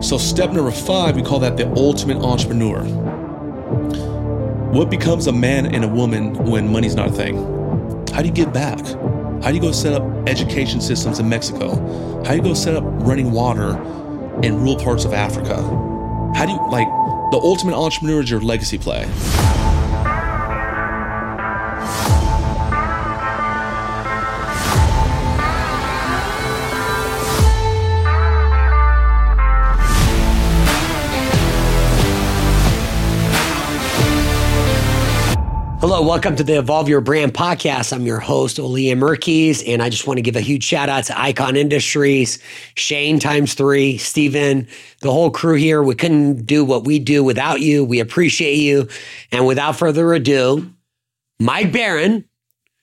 So step number 5, we call that the ultimate entrepreneur. What becomes a man and a woman when money's not a thing? How do you give back? How do you go set up education systems in Mexico? How do you go set up running water in rural parts of Africa? How do you, the ultimate entrepreneur is your legacy play. Hello, welcome to the Evolve Your Brand podcast. I'm your host, Olia Merkies, and I just want to give a huge shout out to Icon Industries, Shane ×3, Steven, the whole crew here. We couldn't do what we do without you. We appreciate you. And without further ado, Mike Barron.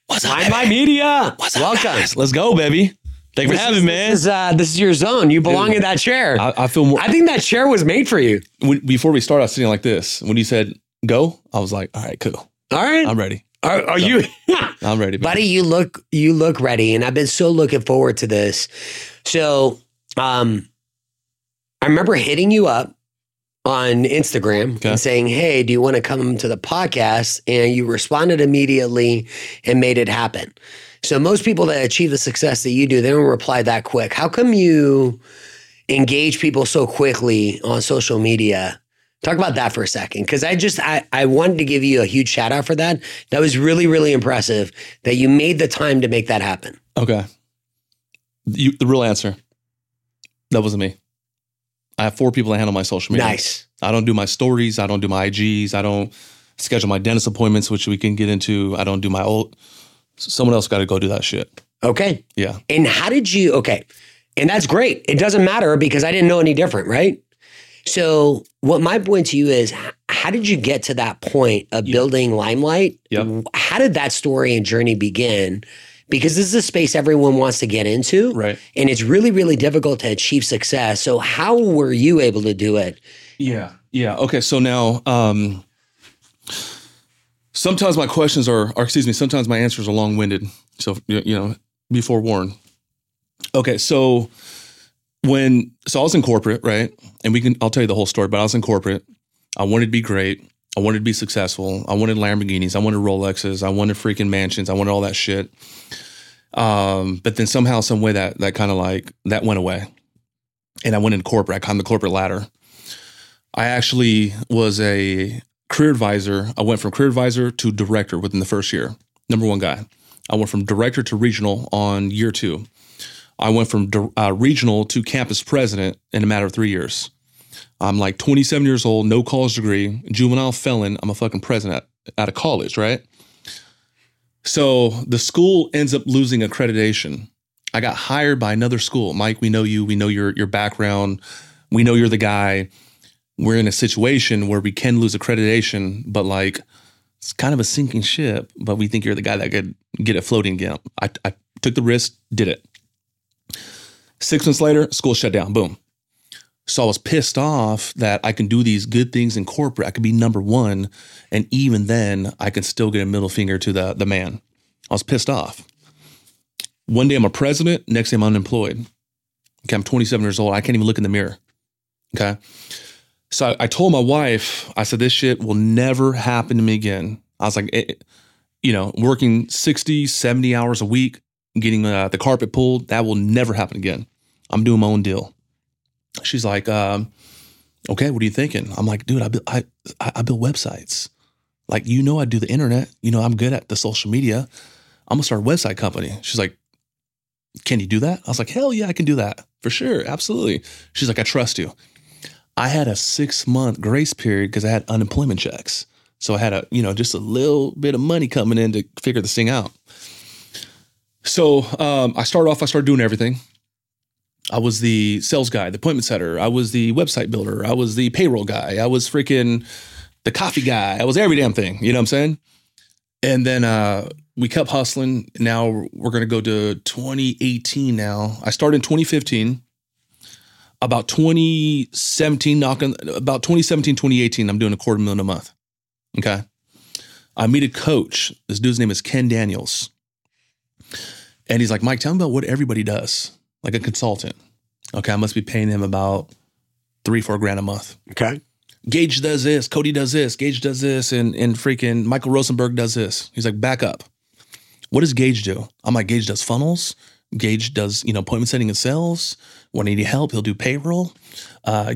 What's up, baby? My media. What's up, welcome. Guys? Let's go, baby. Thanks for having me, man. This is your zone. You belong in that chair. I feel more. I think that chair was made for you. Before we start, I was sitting like this. When you said go, I was like, all right, cool. All right. I'm ready. Are you? I'm ready. Buddy, you look ready. And I've been so looking forward to this. So I remember hitting you up on Instagram and saying, hey, do you want to come to the podcast? And you responded immediately and made it happen. So most people that achieve the success that you do, they don't reply that quick. How come you engage people so quickly on social media? Talk about that for a second, because I wanted to give you a huge shout out for that. That was really, really impressive that you made the time to make that happen. Okay. The real answer. That wasn't me. I have 4 people that handle my social media. Nice. I don't do my stories. I don't do my IGs. I don't schedule my dentist appointments, which we can get into. I don't do my old. Someone else got to go do that shit. Okay. Yeah. And how did you, okay. And that's great. It doesn't matter because I didn't know any different, right? So what my point to you is, how did you get to that point of building Limelight? Yep. How did that story and journey begin? Because this is a space everyone wants to get into. Right. And it's really, really difficult to achieve success. So how were you able to do it? Yeah. Okay. So now, sometimes my questions sometimes my answers are long-winded. So, be forewarned. Okay. So... So I was in corporate, right? And I'll tell you the whole story, but I was in corporate. I wanted to be great. I wanted to be successful. I wanted Lamborghinis. I wanted Rolexes. I wanted freaking mansions. I wanted all that shit. But then somehow, some way that kind of that went away. And I went into corporate. I climbed the corporate ladder. I actually was a career advisor. I went from career advisor to director within the first year. Number 1 guy. I went from director to regional on year 2. I went from regional to campus president in a matter of 3 years. I'm 27 years old, no college degree, juvenile felon. I'm a fucking president out of college, right? So the school ends up losing accreditation. I got hired by another school. Mike, we know you. We know your background. We know you're the guy. We're in a situation where we can lose accreditation, but it's kind of a sinking ship, but we think you're the guy that could get it floating again. I took the risk, did it. 6 months later, school shut down. Boom. So I was pissed off that I can do these good things in corporate. I could be number 1. And even then, I can still get a middle finger to the man. I was pissed off. One day I'm a president. Next day I'm unemployed. Okay, I'm 27 years old. I can't even look in the mirror. Okay. So I told my wife, I said, this shit will never happen to me again. I was like, working 60, 70 hours a week. Getting the carpet pulled, that will never happen again. I'm doing my own deal. She's like, okay, what are you thinking? I'm like, dude, I build websites. I do the internet. I'm good at the social media. I'm gonna start a website company. She's like, can you do that? I was like, hell yeah, I can do that for sure. Absolutely. She's like, I trust you. I had a 6-month grace period because I had unemployment checks. So I had just a little bit of money coming in to figure this thing out. So I started doing everything. I was the sales guy, the appointment setter. I was the website builder. I was the payroll guy. I was freaking the coffee guy. I was every damn thing. You know what I'm saying? And then we kept hustling. Now we're going to go to 2018 now. I started in 2015. About 2017, 2018, I'm doing $250,000 a month. Okay. I meet a coach. This dude's name is Ken Daniels. And he's like, Mike, tell me about what everybody does, like a consultant. Okay, I must be paying him about 3-4 grand a month. Okay. Gage does this, Cody does this, Gage does this, and freaking Michael Rosenberg does this. He's like, back up. What does Gage do? I'm like, Gage does funnels. Gage does, you know, appointment setting and sales. When he needs help, he'll do payroll.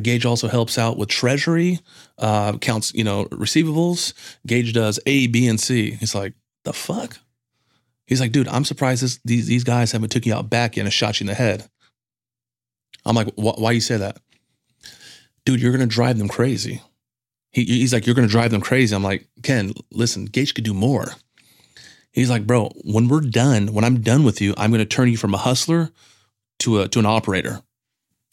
Gage also helps out with treasury, counts, you know, receivables. Gage does A, B, and C. He's like, the fuck? He's like, dude, I'm surprised these guys haven't took you out back and shot you in the head. I'm like, why you say that? Dude, you're going to drive them crazy. He's like, you're going to drive them crazy. I'm like, Ken, listen, Gage could do more. He's like, bro, when I'm done with you, I'm going to turn you from a hustler to an operator.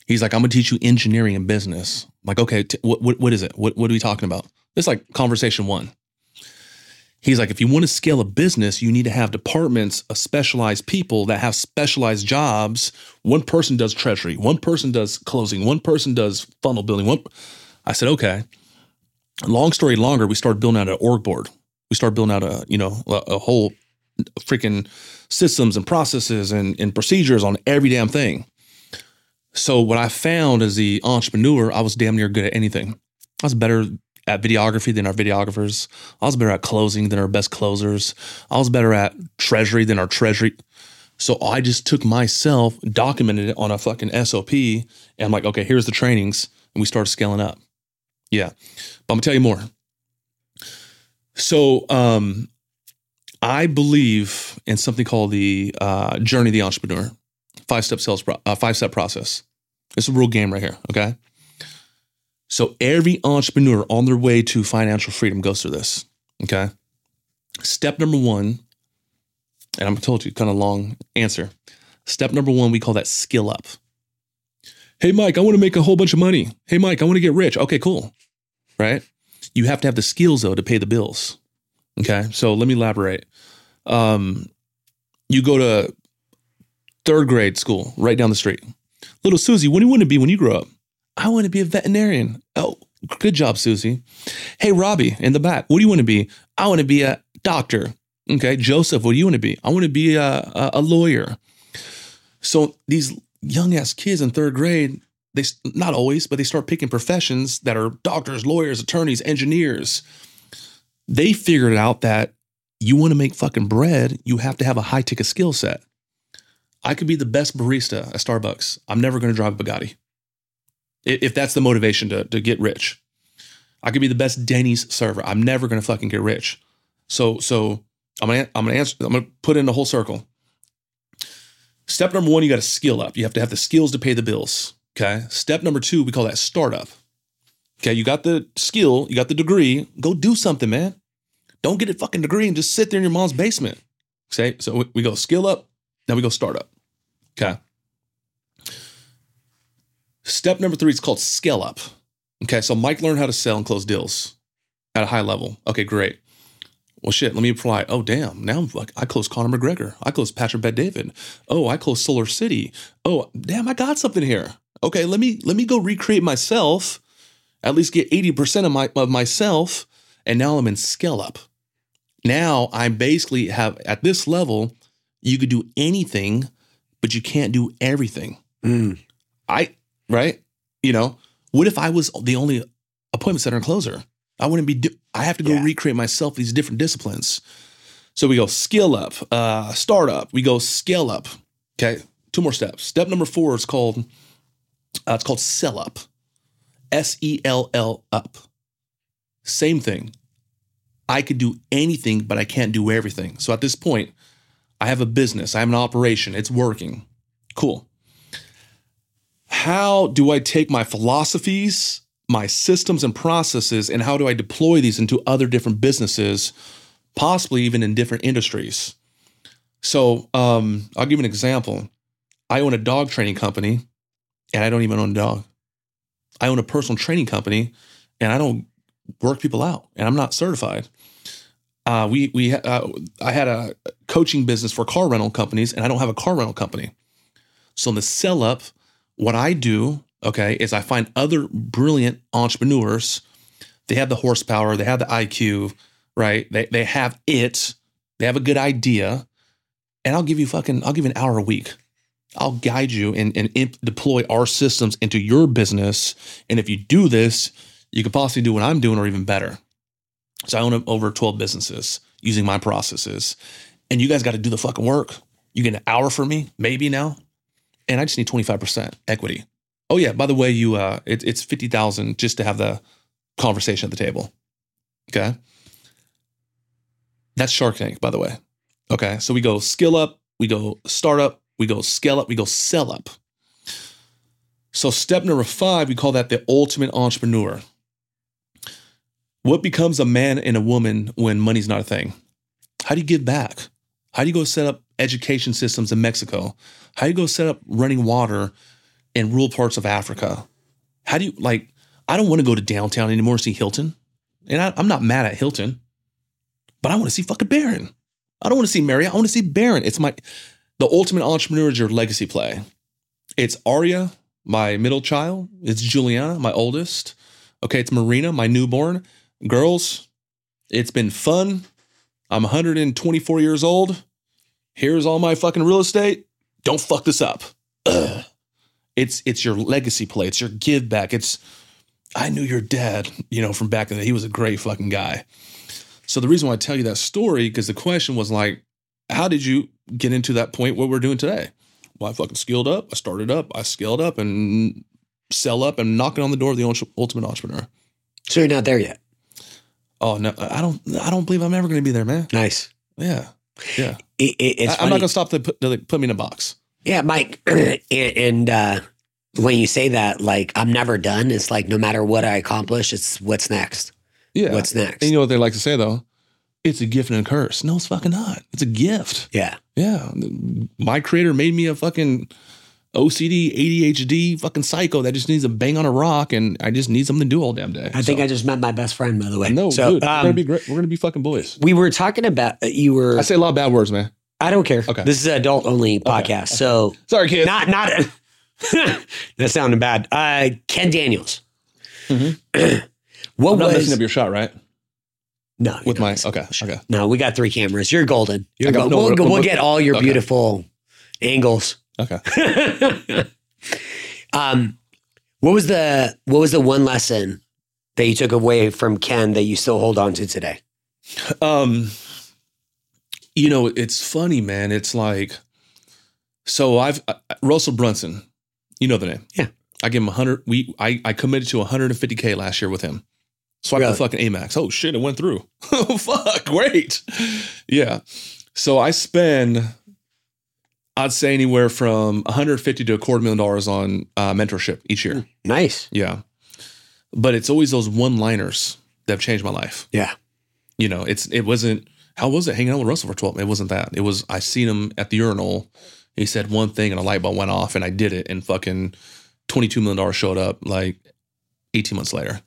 He's like, I'm going to teach you engineering and business. I'm like, okay, what is it? What are we talking about? It's like conversation one. He's like, if you want to scale a business, you need to have departments of specialized people that have specialized jobs. One person does treasury. One person does closing. One person does funnel building. I said, okay. Long story longer, we started building out an org board. We started building out a whole freaking systems and processes and procedures on every damn thing. So what I found as the entrepreneur, I was damn near good at anything. I was better at videography than our videographers. I was better at closing than our best closers. I was better at treasury than our treasury. So I just took myself, documented it on a fucking SOP, and I'm like, okay, here's the trainings, and we started scaling up. Yeah, but I'm gonna tell you more. So I believe in something called the journey of the entrepreneur, 5-step sales, 5-step process. It's a real game right here, okay? So every entrepreneur on their way to financial freedom goes through this, okay? Step number one, and I'm told you, kind of long answer. Step number one, we call that skill up. Hey, Mike, I want to make a whole bunch of money. Hey, Mike, I want to get rich. Okay, cool, right? You have to have the skills, though, to pay the bills, okay? So let me elaborate. You go to third grade school right down the street. Little Susie, what do you want to be when you grow up? I want to be a veterinarian. Oh, good job, Susie. Hey, Robbie, in the back, what do you want to be? I want to be a doctor. Okay, Joseph, what do you want to be? I want to be a lawyer. So these young-ass kids in third grade, they not always, but they start picking professions that are doctors, lawyers, attorneys, engineers. They figured out that you want to make fucking bread, you have to have a high-ticket skill set. I could be the best barista at Starbucks. I'm never going to drive a Bugatti. If that's the motivation to get rich. I could be the best Denny's server. I'm never going to fucking get rich. So I'm gonna answer. I'm gonna put in the whole circle. Step number one, you got to skill up. You have to have the skills to pay the bills. Okay. Step number two, we call that startup. Okay. You got the skill. You got the degree. Go do something, man. Don't get a fucking degree and just sit there in your mom's basement. Okay. So we go skill up. Now we go startup. Okay. Step number three is called scale up. Okay, so Mike learned how to sell and close deals at a high level. Okay, great. Well, shit, let me apply. Oh, damn. Now I closed Conor McGregor. I closed Patrick Bet-David. Oh, I closed Solar City. Oh, damn, I got something here. Okay, let me go recreate myself, at least get 80% of myself, and now I'm in scale up. Now I basically have, at this level, you could do anything, but you can't do everything. Right? You know, what if I was the only appointment setter and closer? I wouldn't be, I have to go recreate myself these different disciplines. So we go skill up, start up. We go scale up. Okay. Two more steps. Step number four is called, sell up. S-E-L-L up. Same thing. I could do anything, but I can't do everything. So at this point, I have a business. I have an operation. It's working. Cool. How do I take my philosophies, my systems and processes, and how do I deploy these into other different businesses, possibly even in different industries? So I'll give you an example. I own a dog training company, and I don't even own a dog. I own a personal training company, and I don't work people out, and I'm not certified. I had a coaching business for car rental companies, and I don't have a car rental company. So in the sell up, what I do, okay, is I find other brilliant entrepreneurs. They have the horsepower, they have the IQ, right? They have it, they have a good idea, and I'll give you an hour a week. I'll guide you and deploy our systems into your business. And if you do this, you could possibly do what I'm doing or even better. So I own over 12 businesses using my processes. And you guys got to do the fucking work. You get an hour from me, maybe now. And I just need 25% equity. Oh yeah, by the way, you it's $50,000 just to have the conversation at the table. Okay. That's Shark Tank, by the way. Okay. So we go skill up, we go start up, we go scale up, we go sell up. So step number 5, we call that the ultimate entrepreneur. What becomes a man and a woman when money's not a thing? How do you give back? How do you go set up education systems in Mexico? How do you go set up running water in rural parts of Africa? How do you, like, I don't want to go to downtown anymore and see Hilton. And I'm not mad at Hilton, but I want to see fucking Barron. I don't want to see Marriott. I want to see Barron. The ultimate entrepreneur is your legacy play. It's Aria, my middle child. It's Juliana, my oldest. Okay, it's Marina, my newborn. Girls, it's been fun. I'm 124 years old. Here's all my fucking real estate. Don't fuck this up. Ugh. It's your legacy play. It's your give back. It's, I knew your dad, you know, from back in the day. He was a great fucking guy. So the reason why I tell you that story, because the question was like, how did you get into that point where we're doing today? Well, I fucking skilled up. I started up. I scaled up and sell up and knocking on the door of the ultimate entrepreneur. So you're not there yet. Oh, no, I don't believe I'm ever going to be there, man. Nice. Yeah. Yeah. I'm not going to stop to put me in a box. Yeah, Mike. and when you say that, like, I'm never done. It's like, no matter what I accomplish, it's what's next. Yeah. What's next? And you know what they like to say, though? It's a gift and a curse. No, it's fucking not. It's a gift. Yeah. Yeah. My creator made me a fucking OCD, ADHD fucking psycho that just needs to bang on a rock, and I just need something to do all damn day. I think I just met my best friend, by the way. No, so, dude, we're going to be fucking boys. We were talking about, I say a lot of bad words, man. I don't care. Okay. This is an adult-only podcast, okay. So. Sorry, kids. Not that sounded bad. Ken Daniels. Mm-hmm. I'm not messing up your shot, right? No. With my, okay. No, we got 3 cameras. You're golden. We'll get all your beautiful angles. Okay. What was the one lesson that you took away from Ken that you still hold on to today? You know, it's funny, man. It's like, so Russell Brunson, you know the name. Yeah. I gave him 100. I committed to $150K last year with him. So I got the fucking Amex. Oh shit, it went through. Oh fuck, great. Yeah. So I spend, I'd say anywhere from $150 to $250,000 on mentorship each year. Nice. Yeah. But it's always those one-liners that have changed my life. Yeah. You know, it wasn't, how was it hanging out with Russell for 12? It wasn't that. It was, I seen him at the urinal. He said one thing and a light bulb went off and I did it and fucking $22 million showed up like 18 months later.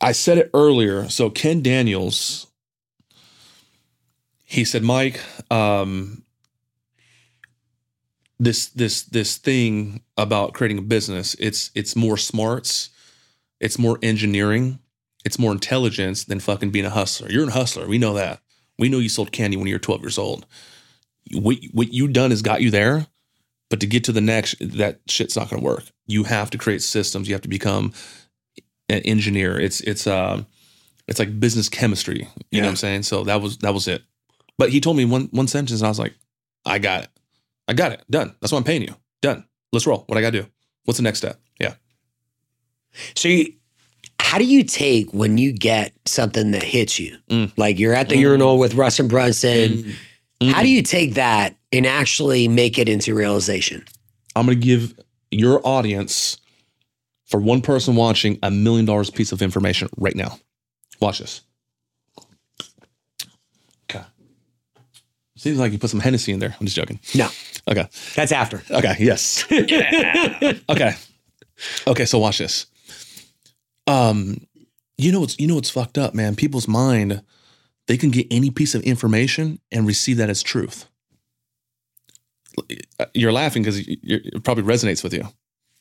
I said it earlier. So Ken Daniels, he said, Mike, this thing about creating a business, it's more smarts, it's more engineering, it's more intelligence than fucking being a hustler. You're a hustler. We know that. We know you sold candy when you were 12 years old. What you done has got you there, but to get to the next, that shit's not going to work. You have to create systems. You have to become an engineer. It's like business chemistry. You know what I'm saying? So that was it. But he told me one sentence, and I was like, I got it. Done. That's why I'm paying you. Done. Let's roll. What I got to do? What's the next step? Yeah. So how do you take when you get something that hits you? Like you're at the urinal with Russ and Brunson. How do you take that and actually make it into realization? I'm going to give your audience, for one person watching, $1 million piece of information right now. Watch this. Seems like you put some Hennessy in there. I'm just joking. No. Okay. That's after. Okay. Yes. Yeah. Okay. Okay. So watch this. You know what's fucked up, man. People's mind, they can get any piece of information and receive that as truth. You're laughing because it probably resonates with you.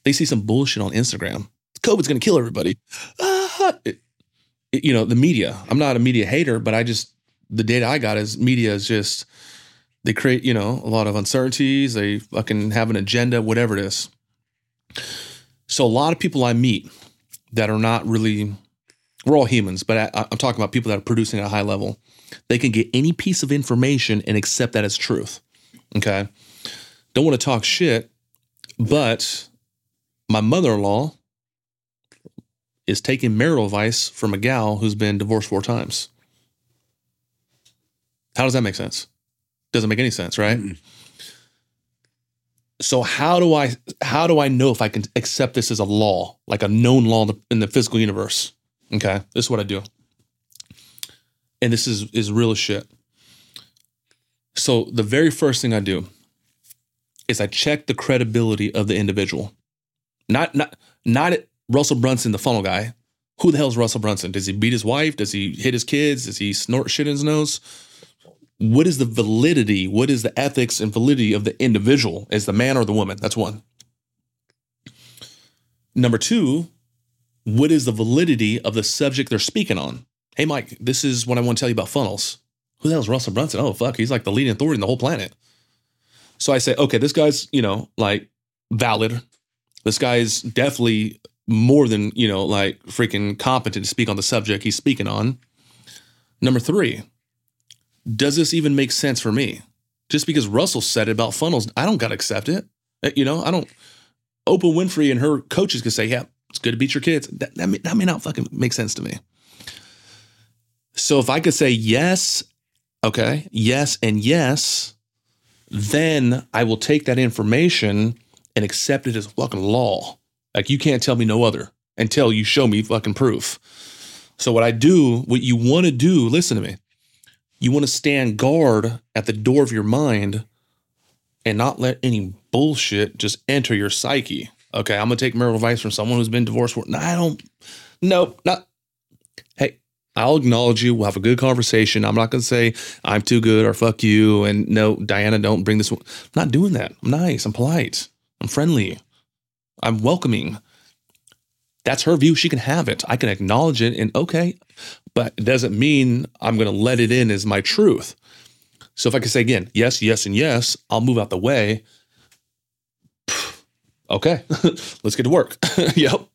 They see some bullshit on Instagram. COVID's going to kill everybody. You know, the media. I'm not a media hater, but the data I got is media is just, They create, you know, a lot of uncertainties. They fucking have an agenda, whatever it is. So a lot of people I meet that are not really, we're all humans, but I'm talking about people that are producing at a high level. They can get any piece of information and accept that as truth. Okay. Don't want to talk shit, but my mother-in-law is taking marital advice from a gal who's been divorced 4 times. How does that make sense? Doesn't make any sense, right? Mm-mm. So how do I know if I can accept this as a law, like a known law in the physical universe? Okay, this is what I do. And this is real as shit. So the very first thing I do is I check the credibility of the individual. Not Russell Brunson, the funnel guy. Who the hell is Russell Brunson? Does he beat his wife? Does he hit his kids? Does he snort shit in his nose? What is the validity? What is the ethics and validity of the individual as the man or the woman? That's one. Number two, what is the validity of the subject they're speaking on? Hey, Mike, this is what I want to tell you about funnels. Who the hell is Russell Brunson? Oh, fuck. He's like the leading authority on the whole planet. So I say, okay, this guy's, you know, like valid. This guy's definitely more than, you know, like freaking competent to speak on the subject he's speaking on. Number three, does this even make sense for me? Just because Russell said it about funnels, I don't got to accept it. You know, I don't. Oprah Winfrey and her coaches could say, yeah, it's good to beat your kids. That may not fucking make sense to me. So if I could say yes, okay, yes and yes, then I will take that information and accept it as fucking law. Like you can't tell me no other until you show me fucking proof. So what I do, what you want to do, listen to me. You want to stand guard at the door of your mind and not let any bullshit just enter your psyche. Okay, I'm going to take marital advice from someone who's been divorced. Hey, I'll acknowledge you. We'll have a good conversation. I'm not going to say I'm too good or fuck you. And no, Diana, don't bring this one. I'm not doing that. I'm nice. I'm polite. I'm friendly. I'm welcoming. That's her view. She can have it. I can acknowledge it and okay, but it doesn't mean I'm going to let it in as my truth. So if I can say again, yes, yes, and yes, I'll move out the way. Okay, let's get to work. Yep.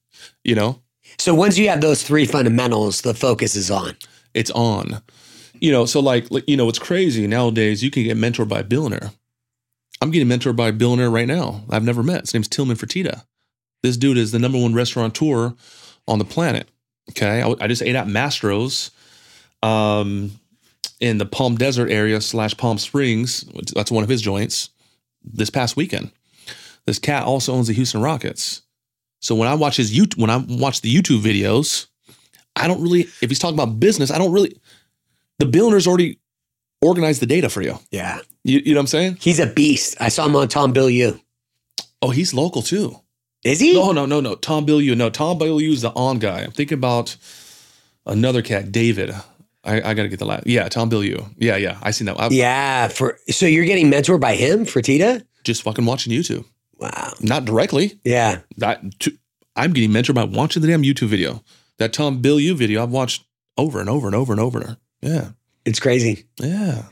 You know? So once you have those three fundamentals, the focus is on. It's on. You know, so like you know, it's crazy. Nowadays, you can get mentored by a billionaire. I'm getting mentored by a billionaire right now. I've never met. His name's Tillman Fertitta. This dude is the number one restaurateur on the planet. Okay. I just ate at Mastro's in the Palm Desert area / Palm Springs. That's one of his joints this past weekend. This cat also owns the Houston Rockets. So when I watch the YouTube videos, I don't really, if he's talking about business, the billionaire's already organized the data for you. Yeah. You know what I'm saying? He's a beast. I saw him on Tom Bilyeu. Oh, he's local too. Is he? No. Tom Bilyeu. No, Tom Bilyeu is the on guy. I'm thinking about another cat, David. I got to get the last. Yeah, Tom Bilyeu. Yeah. I seen that. So you're getting mentored by him, Fertitta? Just fucking watching YouTube. Wow. Not directly. Yeah. I'm getting mentored by watching the damn YouTube video. That Tom Bilyeu video I've watched over and over and over and over. Yeah. It's crazy. Yeah.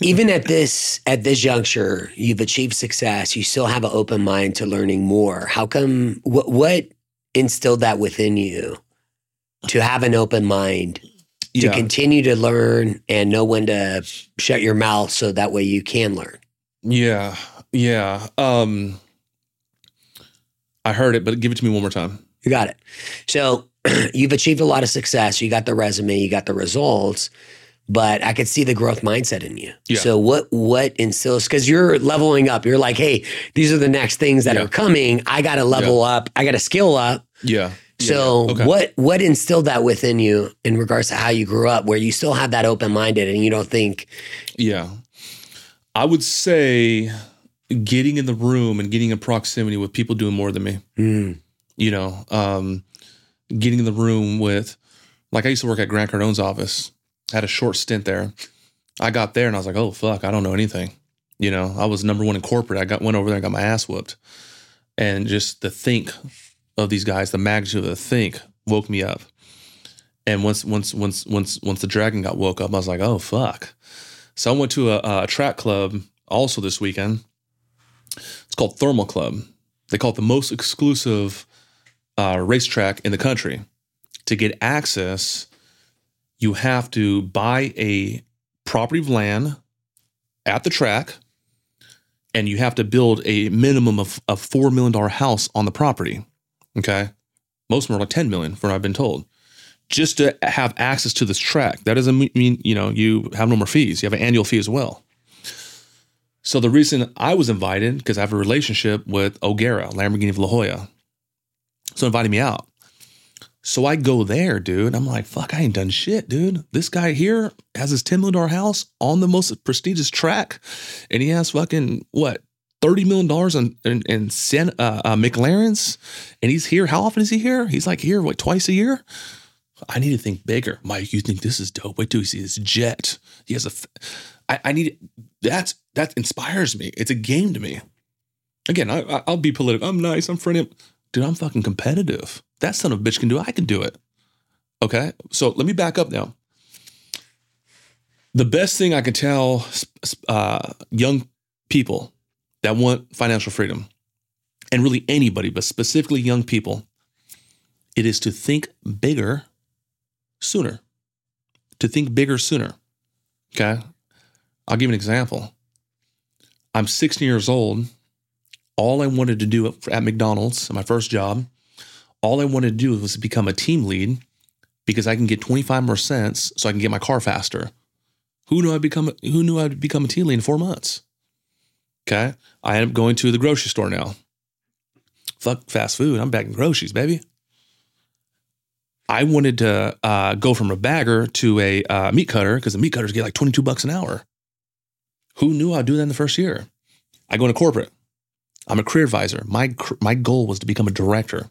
Even at this juncture, you've achieved success. You still have an open mind to learning more. How come? What instilled that within you to have an open mind, to continue to learn and know when to shut your mouth so that way you can learn? Yeah. I heard it, but give it to me one more time. You got it. So you've achieved a lot of success. You got the resume. You got the results. But I could see the growth mindset in you. Yeah. So what instills, because you're leveling up. You're like, hey, these are the next things that are coming. I got to level up. I got to skill up. Yeah. So okay. What instilled that within you in regards to how you grew up, where you still have that open-minded and you don't think. Yeah. I would say getting in the room and getting in proximity with people doing more than me. Mm. You know, getting in the room with, like I used to work at Grant Cardone's office. Had a short stint there. I got there and I was like, oh, fuck, I don't know anything. You know, I was number one in corporate. I went over there and got my ass whooped. And just the think of these guys, the magnitude of the think woke me up. And once the dragon got woke up, I was like, oh, fuck. So I went to a track club also this weekend. It's called Thermal Club. They call it the most exclusive racetrack in the country. To get access, you have to buy a property of land at the track, and you have to build a minimum of a $4 million house on the property. Okay. Most of them are like $10 million, from what I've been told, just to have access to this track. That doesn't mean, you know, you have no more fees. You have an annual fee as well. So the reason I was invited, because I have a relationship with O'Gara, Lamborghini of La Jolla. So invited me out. So I go there, dude. I'm like, fuck, I ain't done shit, dude. This guy here has his $10 million house on the most prestigious track. And he has fucking, what, $30 million in McLarens. And he's here. How often is he here? He's like here, what, twice a year? I need to think bigger. Mike, you think this is dope? Wait till you see this jet. He has I need, that inspires me. It's a game to me. Again, I'll be political. I'm nice. I'm friendly. Dude, I'm fucking competitive. That son of a bitch can do it. I can do it. Okay. So let me back up now. The best thing I can tell young people that want financial freedom, and really anybody, but specifically young people, it is to think bigger sooner. To think bigger sooner. Okay. I'll give an example. I'm 16 years old. All I wanted to do at McDonald's, my first job, all I wanted to do was become a team lead because I can get 25 more cents so I can get my car faster. Who knew I'd become a team lead in 4 months? Okay. I end up going to the grocery store now. Fuck fast food. I'm back in groceries, baby. I wanted to go from a bagger to a meat cutter because the meat cutters get like $22 an hour. Who knew I'd do that in the first year? I go into corporate. I'm a career advisor. My goal was to become a director.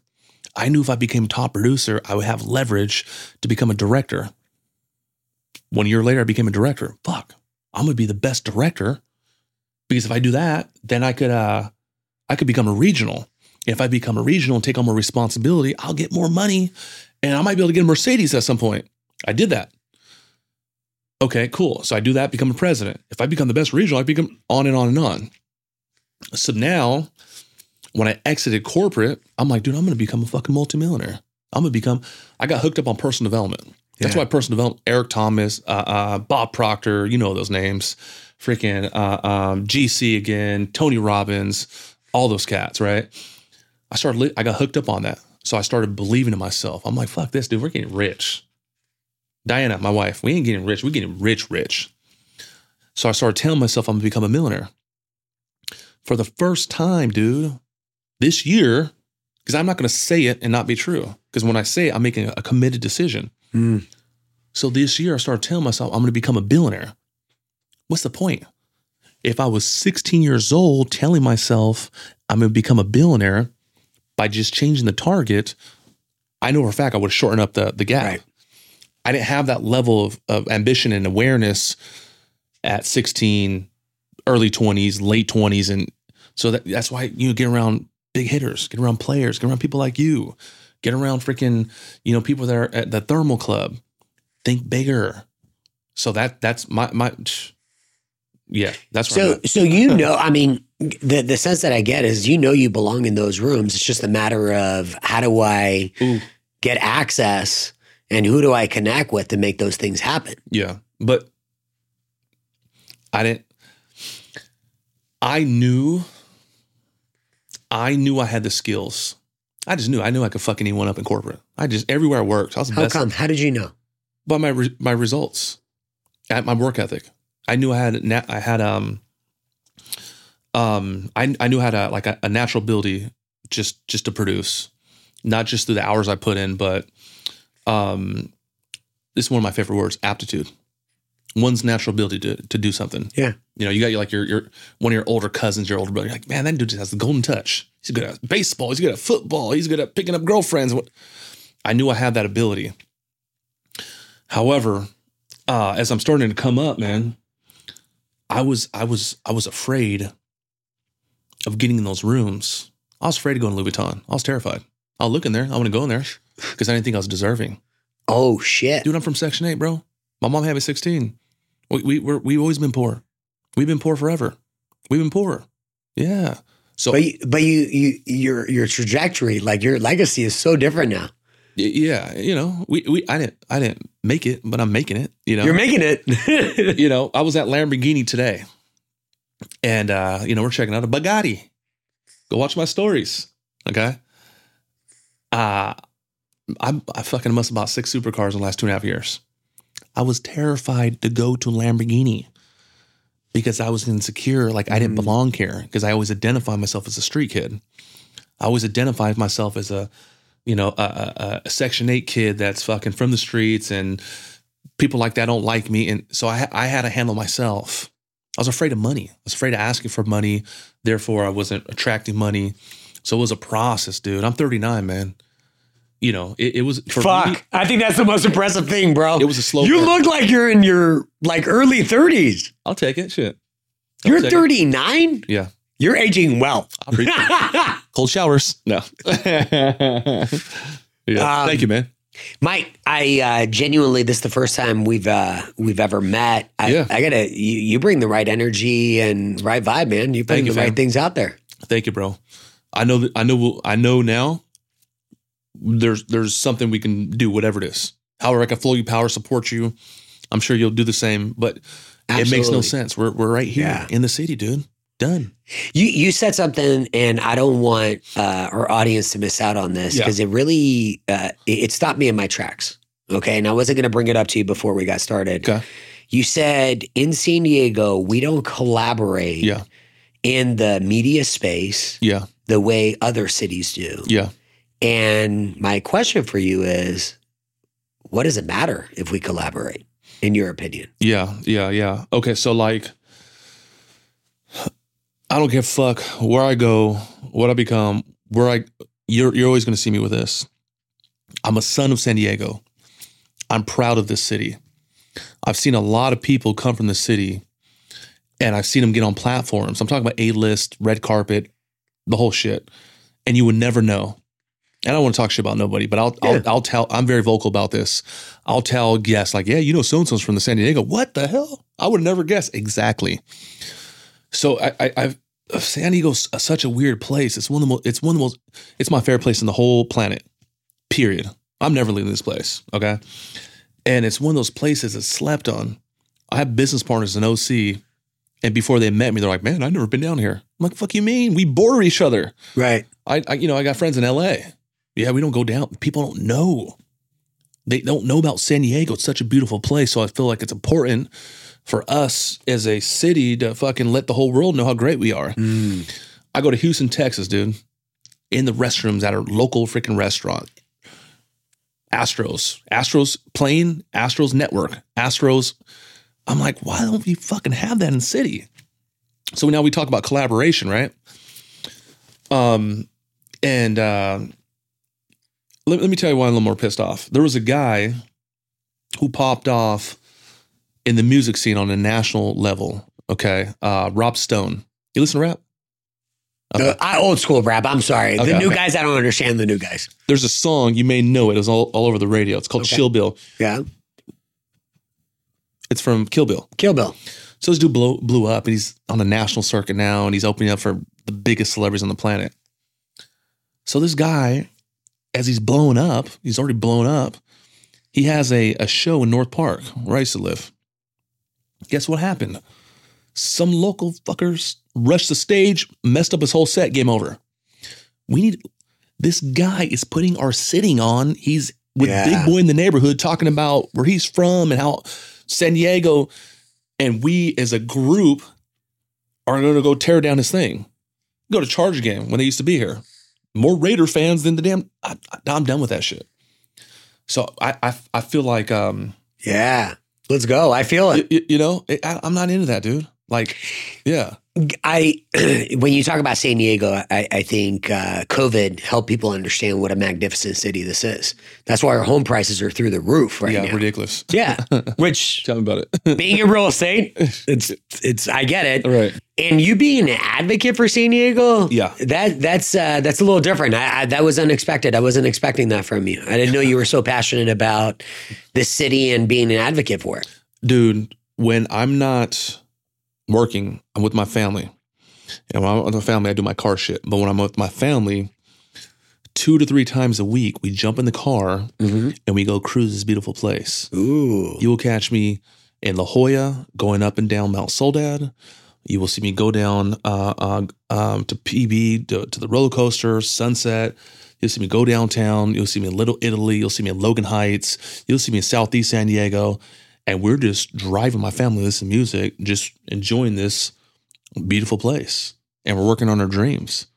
I knew if I became top producer, I would have leverage to become a director. 1 year later, I became a director. Fuck, I'm gonna be the best director because if I do that, then I could become a regional. If I become a regional and take on more responsibility, I'll get more money, and I might be able to get a Mercedes at some point. I did that. Okay, cool. So I do that, become a president. If I become the best regional, I become on and on and on. So now, when I exited corporate, I'm like, dude, I'm going to become a fucking multimillionaire. I got hooked up on personal development. That's why personal development, Eric Thomas, Bob Proctor, you know those names, freaking GC again, Tony Robbins, all those cats, right? I got hooked up on that. So I started believing in myself. I'm like, fuck this, dude, we're getting rich. Diana, my wife, we ain't getting rich. We're getting rich. So I started telling myself I'm going to become a millionaire. For the first time, dude, this year, because I'm not going to say it and not be true. Because when I say it, I'm making a committed decision. Mm. So this year, I started telling myself I'm going to become a billionaire. What's the point? If I was 16 years old telling myself I'm going to become a billionaire by just changing the target, I know for a fact I would have shortened up the gap. Right. I didn't have that level of ambition and awareness at 16, early 20s, late 20s. And so that's why you get around big hitters, get around players, get around people like you, get around freaking, you know, people that are at the Thermal Club. Think bigger. So that's my yeah, that's right. So you know, I mean, the sense that I get is, you know, you belong in those rooms. It's just a matter of how do I get access and who do I connect with to make those things happen? Yeah, but I knew I had the skills. I just knew. I knew I could fuck anyone up in corporate. Everywhere I worked, I was the best. How come? How did you know? By my results, at my work ethic. I knew I knew how to, like, a natural ability just to produce, not just through the hours I put in, but this is one of my favorite words: aptitude. One's natural ability to do something. Yeah. You know, you got your one of your older cousins, your older brother. You're like, man, that dude just has the golden touch. He's good at baseball. He's good at football. He's good at picking up girlfriends. I knew I had that ability. However, as I'm starting to come up, man, I was afraid of getting in those rooms. I was afraid to go in Louis Vuitton. I was terrified. I'll look in there. I want to go in there because I didn't think I was deserving. Oh shit, dude! I'm from Section 8, bro. My mom had me 16. We've always been poor. We've been poor forever. We've been poor. Yeah. So, but your trajectory, like your legacy, is so different now. Yeah, you know, I didn't make it, but I'm making it. You know, you're making it. You know, I was at Lamborghini today, and you know, we're checking out a Bugatti. Go watch my stories, okay? I fucking must have bought 6 supercars in the last 2.5 years. I was terrified to go to Lamborghini because I was insecure. Like I didn't belong here because I always identify myself as a street kid. I always identify myself as a Section 8 kid that's fucking from the streets and people like that don't like me. And so I had to handle myself. I was afraid of money. I was afraid of asking for money. Therefore, I wasn't attracting money. So it was a process, dude. I'm 39, man. You know, it was for fuck. Me, I think that's the most impressive thing, bro. It was a slow. You look like you're in your like early 30s. I'll take it. Shit. You're 39? Yeah. You're aging well. Cold showers. No. Yeah. Thank you, man. Mike, I genuinely, this is the first time we've ever met. I gotta, you bring the right energy and right vibe, man. You bring the right things out there. Thank you, bro. I know now. There's something we can do, whatever it is. However, I can flow you power, support you. I'm sure you'll do the same, but Absolutely. It makes no sense. We're right here in the city, dude. Done. You said something, and I don't want our audience to miss out on this because it really it stopped me in my tracks. Okay, and I wasn't going to bring it up to you before we got started. Okay. You said in San Diego we don't collaborate in the media space the way other cities do. Yeah. And my question for you is, what does it matter if we collaborate, in your opinion? Yeah. Okay, so like, I don't give a fuck where I go, what I become, you're always going to see me with this. I'm a son of San Diego. I'm proud of this city. I've seen a lot of people come from the city, and I've seen them get on platforms. I'm talking about A-list, red carpet, the whole shit. And you would never know. And I don't want to talk shit about nobody, but I'll tell, I'm very vocal about this. I'll tell guests like, yeah, you know, so-and-so's from the San Diego. What the hell? I would never guess. Exactly. So San Diego's such a weird place. It's my favorite place in the whole planet, period. I'm never leaving this place. Okay. And it's one of those places that's slept on. I have business partners in OC, and before they met me, they're like, man, I've never been down here. I'm like, fuck you mean? We border each other. Right. I got friends in LA. Yeah, we don't go down. People don't know. They don't know about San Diego. It's such a beautiful place. So I feel like it's important for us as a city to fucking let the whole world know how great we are. Mm. I go to Houston, Texas, dude, in the restrooms at our local freaking restaurant. Mastro's Plain, Mastro's Network, Mastro's. I'm like, why don't we fucking have that in the city? So now we talk about collaboration, right? Let me tell you why I'm a little more pissed off. There was a guy who popped off in the music scene on a national level, okay? Rob Stone. You listen to rap? Okay. No, old school rap, I'm sorry. Okay. The new guys, I don't understand the new guys. There's a song, you may know it. It was all over the radio. It's called Chill Bill. Yeah. It's from Kill Bill. Kill Bill. So this dude blew up, and he's on the national circuit now, and he's opening up for the biggest celebrities on the planet. So this guy, as he's already blown up. He has a show in North Park, where I used to live. Guess what happened? Some local fuckers rushed the stage, messed up his whole set, game over. This guy is putting our sitting on. He's with Big Boy in the neighborhood talking about where he's from and how San Diego, and we as a group are going to go tear down his thing. Go to Charger game when they used to be here. More Raider fans than the damn. I'm done with that shit. So I feel like let's go. I feel it. You know, I'm not into that, dude. Like, yeah. When you talk about San Diego, I think COVID helped people understand what a magnificent city this is. That's why our home prices are through the roof right now. Yeah, ridiculous. Yeah, which tell me about it. Being in real estate, it's I get it. Right. And you being an advocate for San Diego, that's a little different. That was unexpected. I wasn't expecting that from you. I didn't know you were so passionate about the city and being an advocate for it, dude. when I'm not working, I'm with my family. And when I'm with my family, I do my car shit. But when I'm with my family, 2 to 3 times a week, we jump in the car and we go cruise this beautiful place. Ooh. You will catch me in La Jolla, going up and down Mount Soledad. You will see me go down to PB, to the roller coaster, Sunset. You'll see me go downtown. You'll see me in Little Italy. You'll see me in Logan Heights. You'll see me in Southeast San Diego. And we're just driving my family, listening to music, just enjoying this beautiful place. And we're working on our dreams.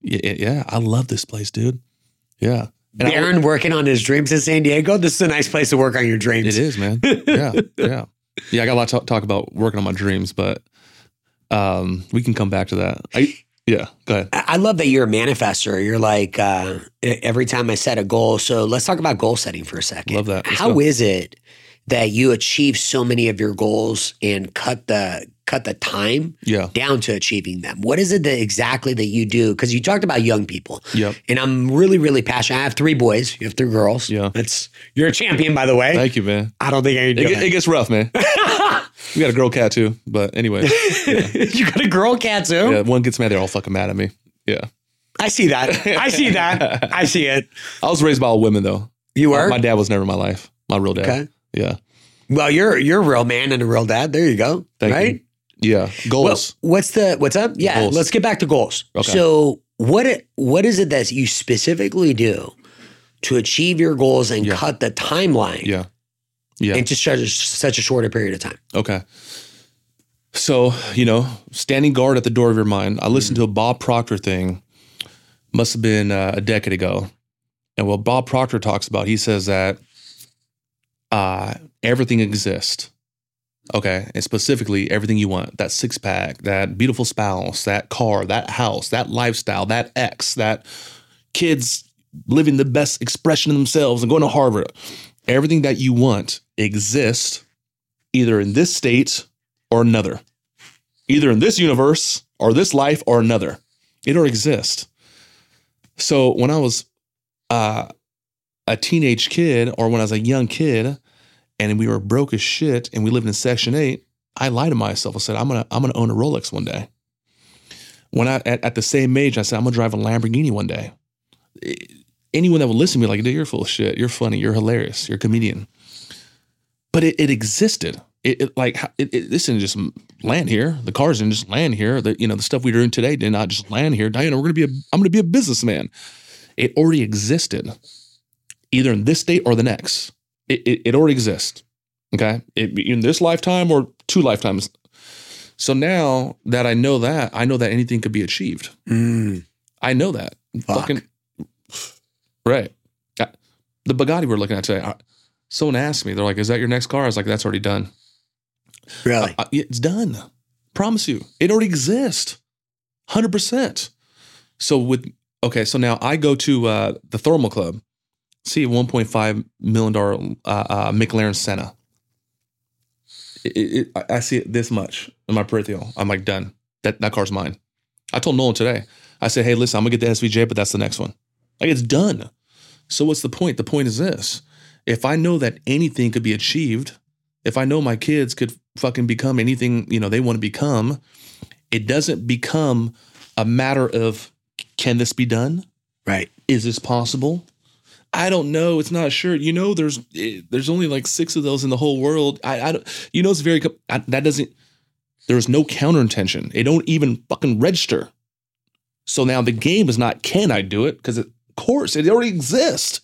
Yeah, I love this place, dude. Yeah. And Barron working on his dreams in San Diego. This is a nice place to work on your dreams. It is, man. Yeah, yeah. Yeah, I got a lot to talk about working on my dreams, but we can come back to that. Yeah, go ahead. I love that you're a manifester. You're like, every time I set a goal. So let's talk about goal setting for a second. Love that. How is it that you achieve so many of your goals and cut the time down to achieving them? What is it exactly that you do? Because you talked about young people. Yep. And I'm really, really passionate. I have 3 boys. You have 3 girls. Yeah. You're a champion, by the way. Thank you, man. I don't think I can do it. It gets rough, man. We got a girl cat too, but anyway. Yeah. You got a girl cat too? Yeah, one gets mad, they're all fucking mad at me. Yeah. I see that. I see that. I see it. I was raised by all women though. You were? My dad was never in my life. My real dad. Okay. Yeah. Well, you're a real man and a real dad. There you go. Thank you. Yeah. Goals. Well, what's up? Yeah. Goals. Let's get back to goals. Okay. So what is it that you specifically do to achieve your goals and cut the timeline? Yeah. Yeah. And just such a shorter period of time. Okay. So, standing guard at the door of your mind. I listened to a Bob Proctor thing, must have been a decade ago. And what Bob Proctor talks about, he says that everything exists. Okay. And specifically, everything you want, that 6-pack, that beautiful spouse, that car, that house, that lifestyle, that ex, that kids living the best expression of themselves and going to Harvard. Everything that you want exists either in this state or another, either in this universe or this life or another. It don't exist. So when I was a teenage kid, or when I was a young kid and we were broke as shit and we lived in Section 8, I lied to myself. I said, I'm gonna own a Rolex one day. When I at the same age, I said, I'm gonna drive a Lamborghini one day. Anyone that would listen to me, like, dude, you're full of shit. You're funny. You're hilarious. You're a comedian. But it existed. This didn't just land here. The cars didn't just land here. The stuff we were doing today did not just land here. Diana, I'm going to be a businessman. It already existed, either in this state or the next. It already exists. Okay, in this lifetime or 2 lifetimes. So now that I know that anything could be achieved. Mm. I know that. Fuck. Fucking. Right. The Bugatti we're looking at today. Someone asked me, they're like, is that your next car? I was like, that's already done. Really? It's done. Promise you. It already exists. 100%. So now I go to the Thermal Club, see a $1.5 million McLaren Senna. I see it this much in my peripheral. I'm like, done. That car's mine. I told Nolan today, I said, hey, listen, I'm going to get the SVJ, but that's the next one. Like, it's done. So what's the point? The point is this. If I know that anything could be achieved, if I know my kids could fucking become anything, they want to become, it doesn't become a matter of, can this be done? Right. Is this possible? I don't know. It's not sure. There's only like 6 of those in the whole world. There's no counter intention. It don't even fucking register. So now the game is not, can I do it? Because course, it already exists.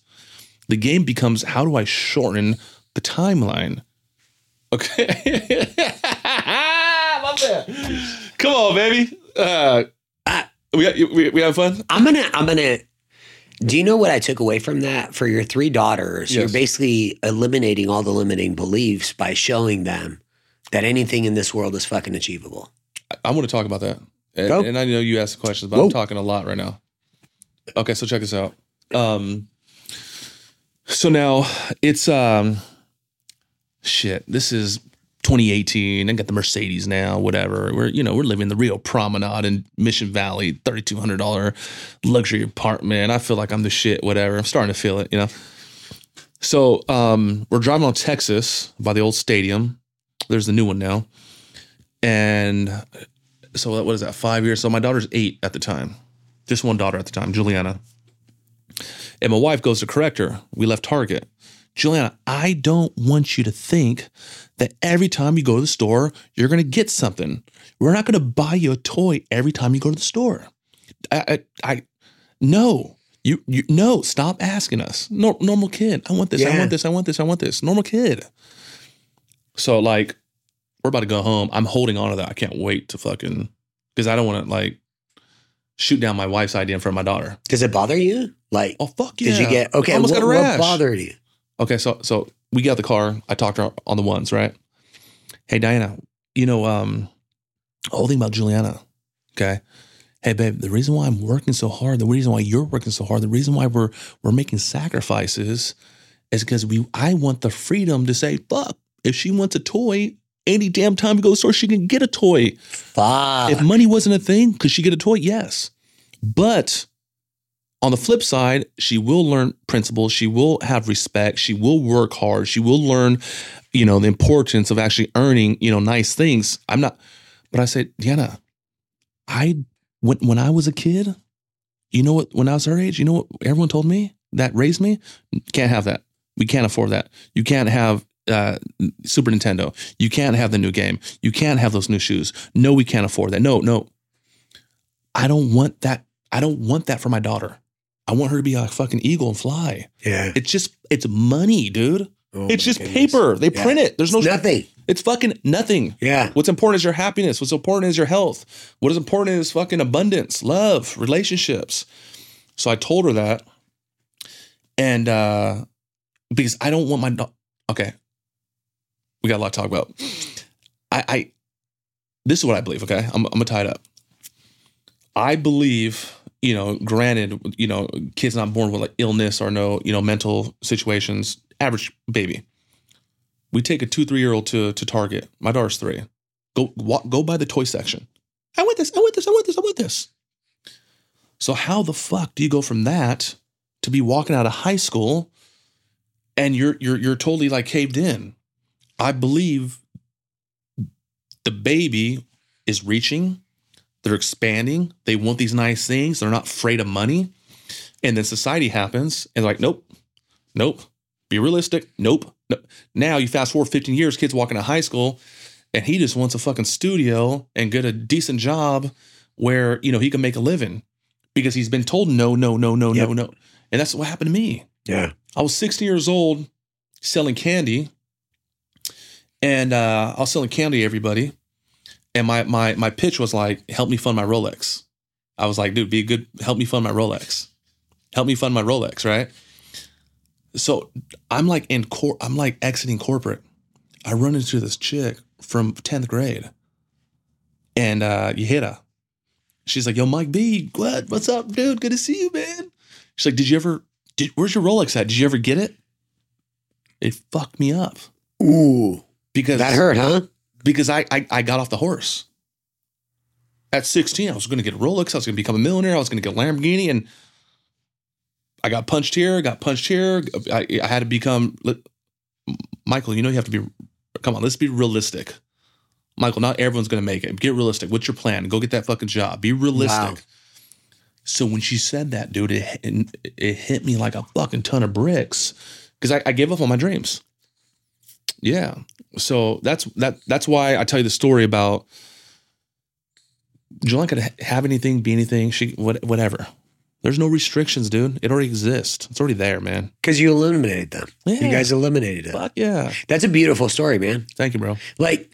The game becomes, how do I shorten the timeline? Okay. Love that. Come on, baby. We have fun. I'm gonna. Do you know what I took away from that? For your 3 daughters, yes. You're basically eliminating all the limiting beliefs by showing them that anything in this world is fucking achievable. I want to talk about that, and I know you asked questions, but I'm talking a lot right now. Okay, so check this out. So now it's shit. This is 2018. I got the Mercedes now. Whatever. We're living the Rio Promenade in Mission Valley, $3,200 luxury apartment. I feel like I'm the shit. Whatever. I'm starting to feel it. So we're driving on Texas by the old stadium. There's the new one now. And so what is that, 5 years? So my daughter's 8 at the time. Just one daughter at the time, Juliana. And my wife goes to correct her. We left Target. Juliana, I don't want you to think that every time you go to the store, you're going to get something. We're not going to buy you a toy every time you go to the store. No. No, stop asking us. No, normal kid. I want this. Yeah. I want this. I want this. I want this. Normal kid. So like, we're about to go home. I'm holding on to that. I can't wait to fucking, because I don't want to like shoot down my wife's idea in front of my daughter. Does it bother you? Like, oh fuck yeah. Did you get, okay, I almost got a rash. What bothered you? Okay, so we got the car. I talked to her on the ones, right? Hey, Diana, whole thing about Juliana, okay? Hey, babe, the reason why I'm working so hard, the reason why you're working so hard, the reason why we're making sacrifices is because I want the freedom to say, fuck, if she wants a toy, any damn time to go to the store, she can get a toy. Fuck. If money wasn't a thing, could she get a toy? Yes. But on the flip side, she will learn principles. She will have respect. She will work hard. She will learn, the importance of actually earning, nice things. But I said, Deanna, when I was a kid, when I was her age, everyone told me that raised me? Can't have that. We can't afford that. You can't have Super Nintendo. You can't have the new game. You can't have those new shoes. No, we can't afford that. No. I don't want that. I don't want that for my daughter. I want her to be a fucking eagle and fly. Yeah. It's money, dude. Oh, it's just goodness. Paper. They print it. There's nothing. It's fucking nothing. Yeah. What's important is your happiness. What's important is your health. What is important is fucking abundance, love, relationships. So I told her that. And because I don't want my daughter. Okay. We got a lot to talk about. This is what I believe. Okay. I'm going to tie it up. I believe, granted, kids not born with like illness or no, mental situations, average baby. We take a 2-3-year-old to Target. My daughter's 3. Go by the toy section. I want this. So how the fuck do you go from that to be walking out of high school and you're totally like caved in? I believe the baby is reaching. They're expanding. They want these nice things. They're not afraid of money. And then society happens and like, nope. Be realistic. Nope. Now you fast forward 15 years, kids walking to high school and he just wants a fucking studio and get a decent job where, he can make a living because he's been told no. And that's what happened to me. Yeah. I was 16 years old selling candy and I was selling candy to everybody. And my pitch was like, help me fund my Rolex. I was like, dude, be good. Help me fund my Rolex. Help me fund my Rolex, right? So I'm like exiting corporate. I run into this chick from 10th grade. And you hit her. She's like, yo, Mike B, what's up, dude? Good to see you, man. She's like, where's your Rolex at? Did you ever get it? It fucked me up. Ooh. Because that hurt, huh? Because I got off the horse. At 16, I was going to get a Rolex. I was going to become a millionaire. I was going to get a Lamborghini. And I got punched here. I had to become... Michael, you have to be... Come on, let's be realistic. Michael, not everyone's going to make it. Get realistic. What's your plan? Go get that fucking job. Be realistic. Wow. So when she said that, dude, it hit me like a fucking ton of bricks. Because I gave up on my dreams. Yeah. So that's why I tell you the story about Juliana could have anything, be anything, whatever. There's no restrictions, dude. It already exists. It's already there, man. Because you eliminated them. Yeah. You guys eliminated it. Fuck yeah. That's a beautiful story, man. Thank you, bro. Like,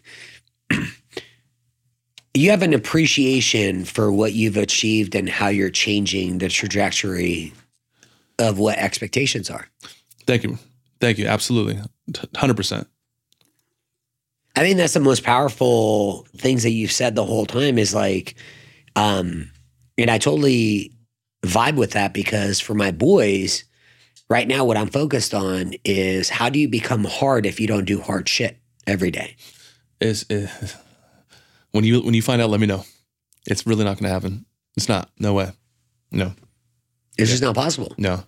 you have an appreciation for what you've achieved and how you're changing the trajectory of what expectations are. Thank you. Absolutely. 100%. I think that's the most powerful things that you've said the whole time is like, and I totally vibe with that because for my boys right now, what I'm focused on is how do you become hard if you don't do hard shit every day? When you find out, let me know. It's really not going to happen. It's not. No way. No. It's just not possible. No.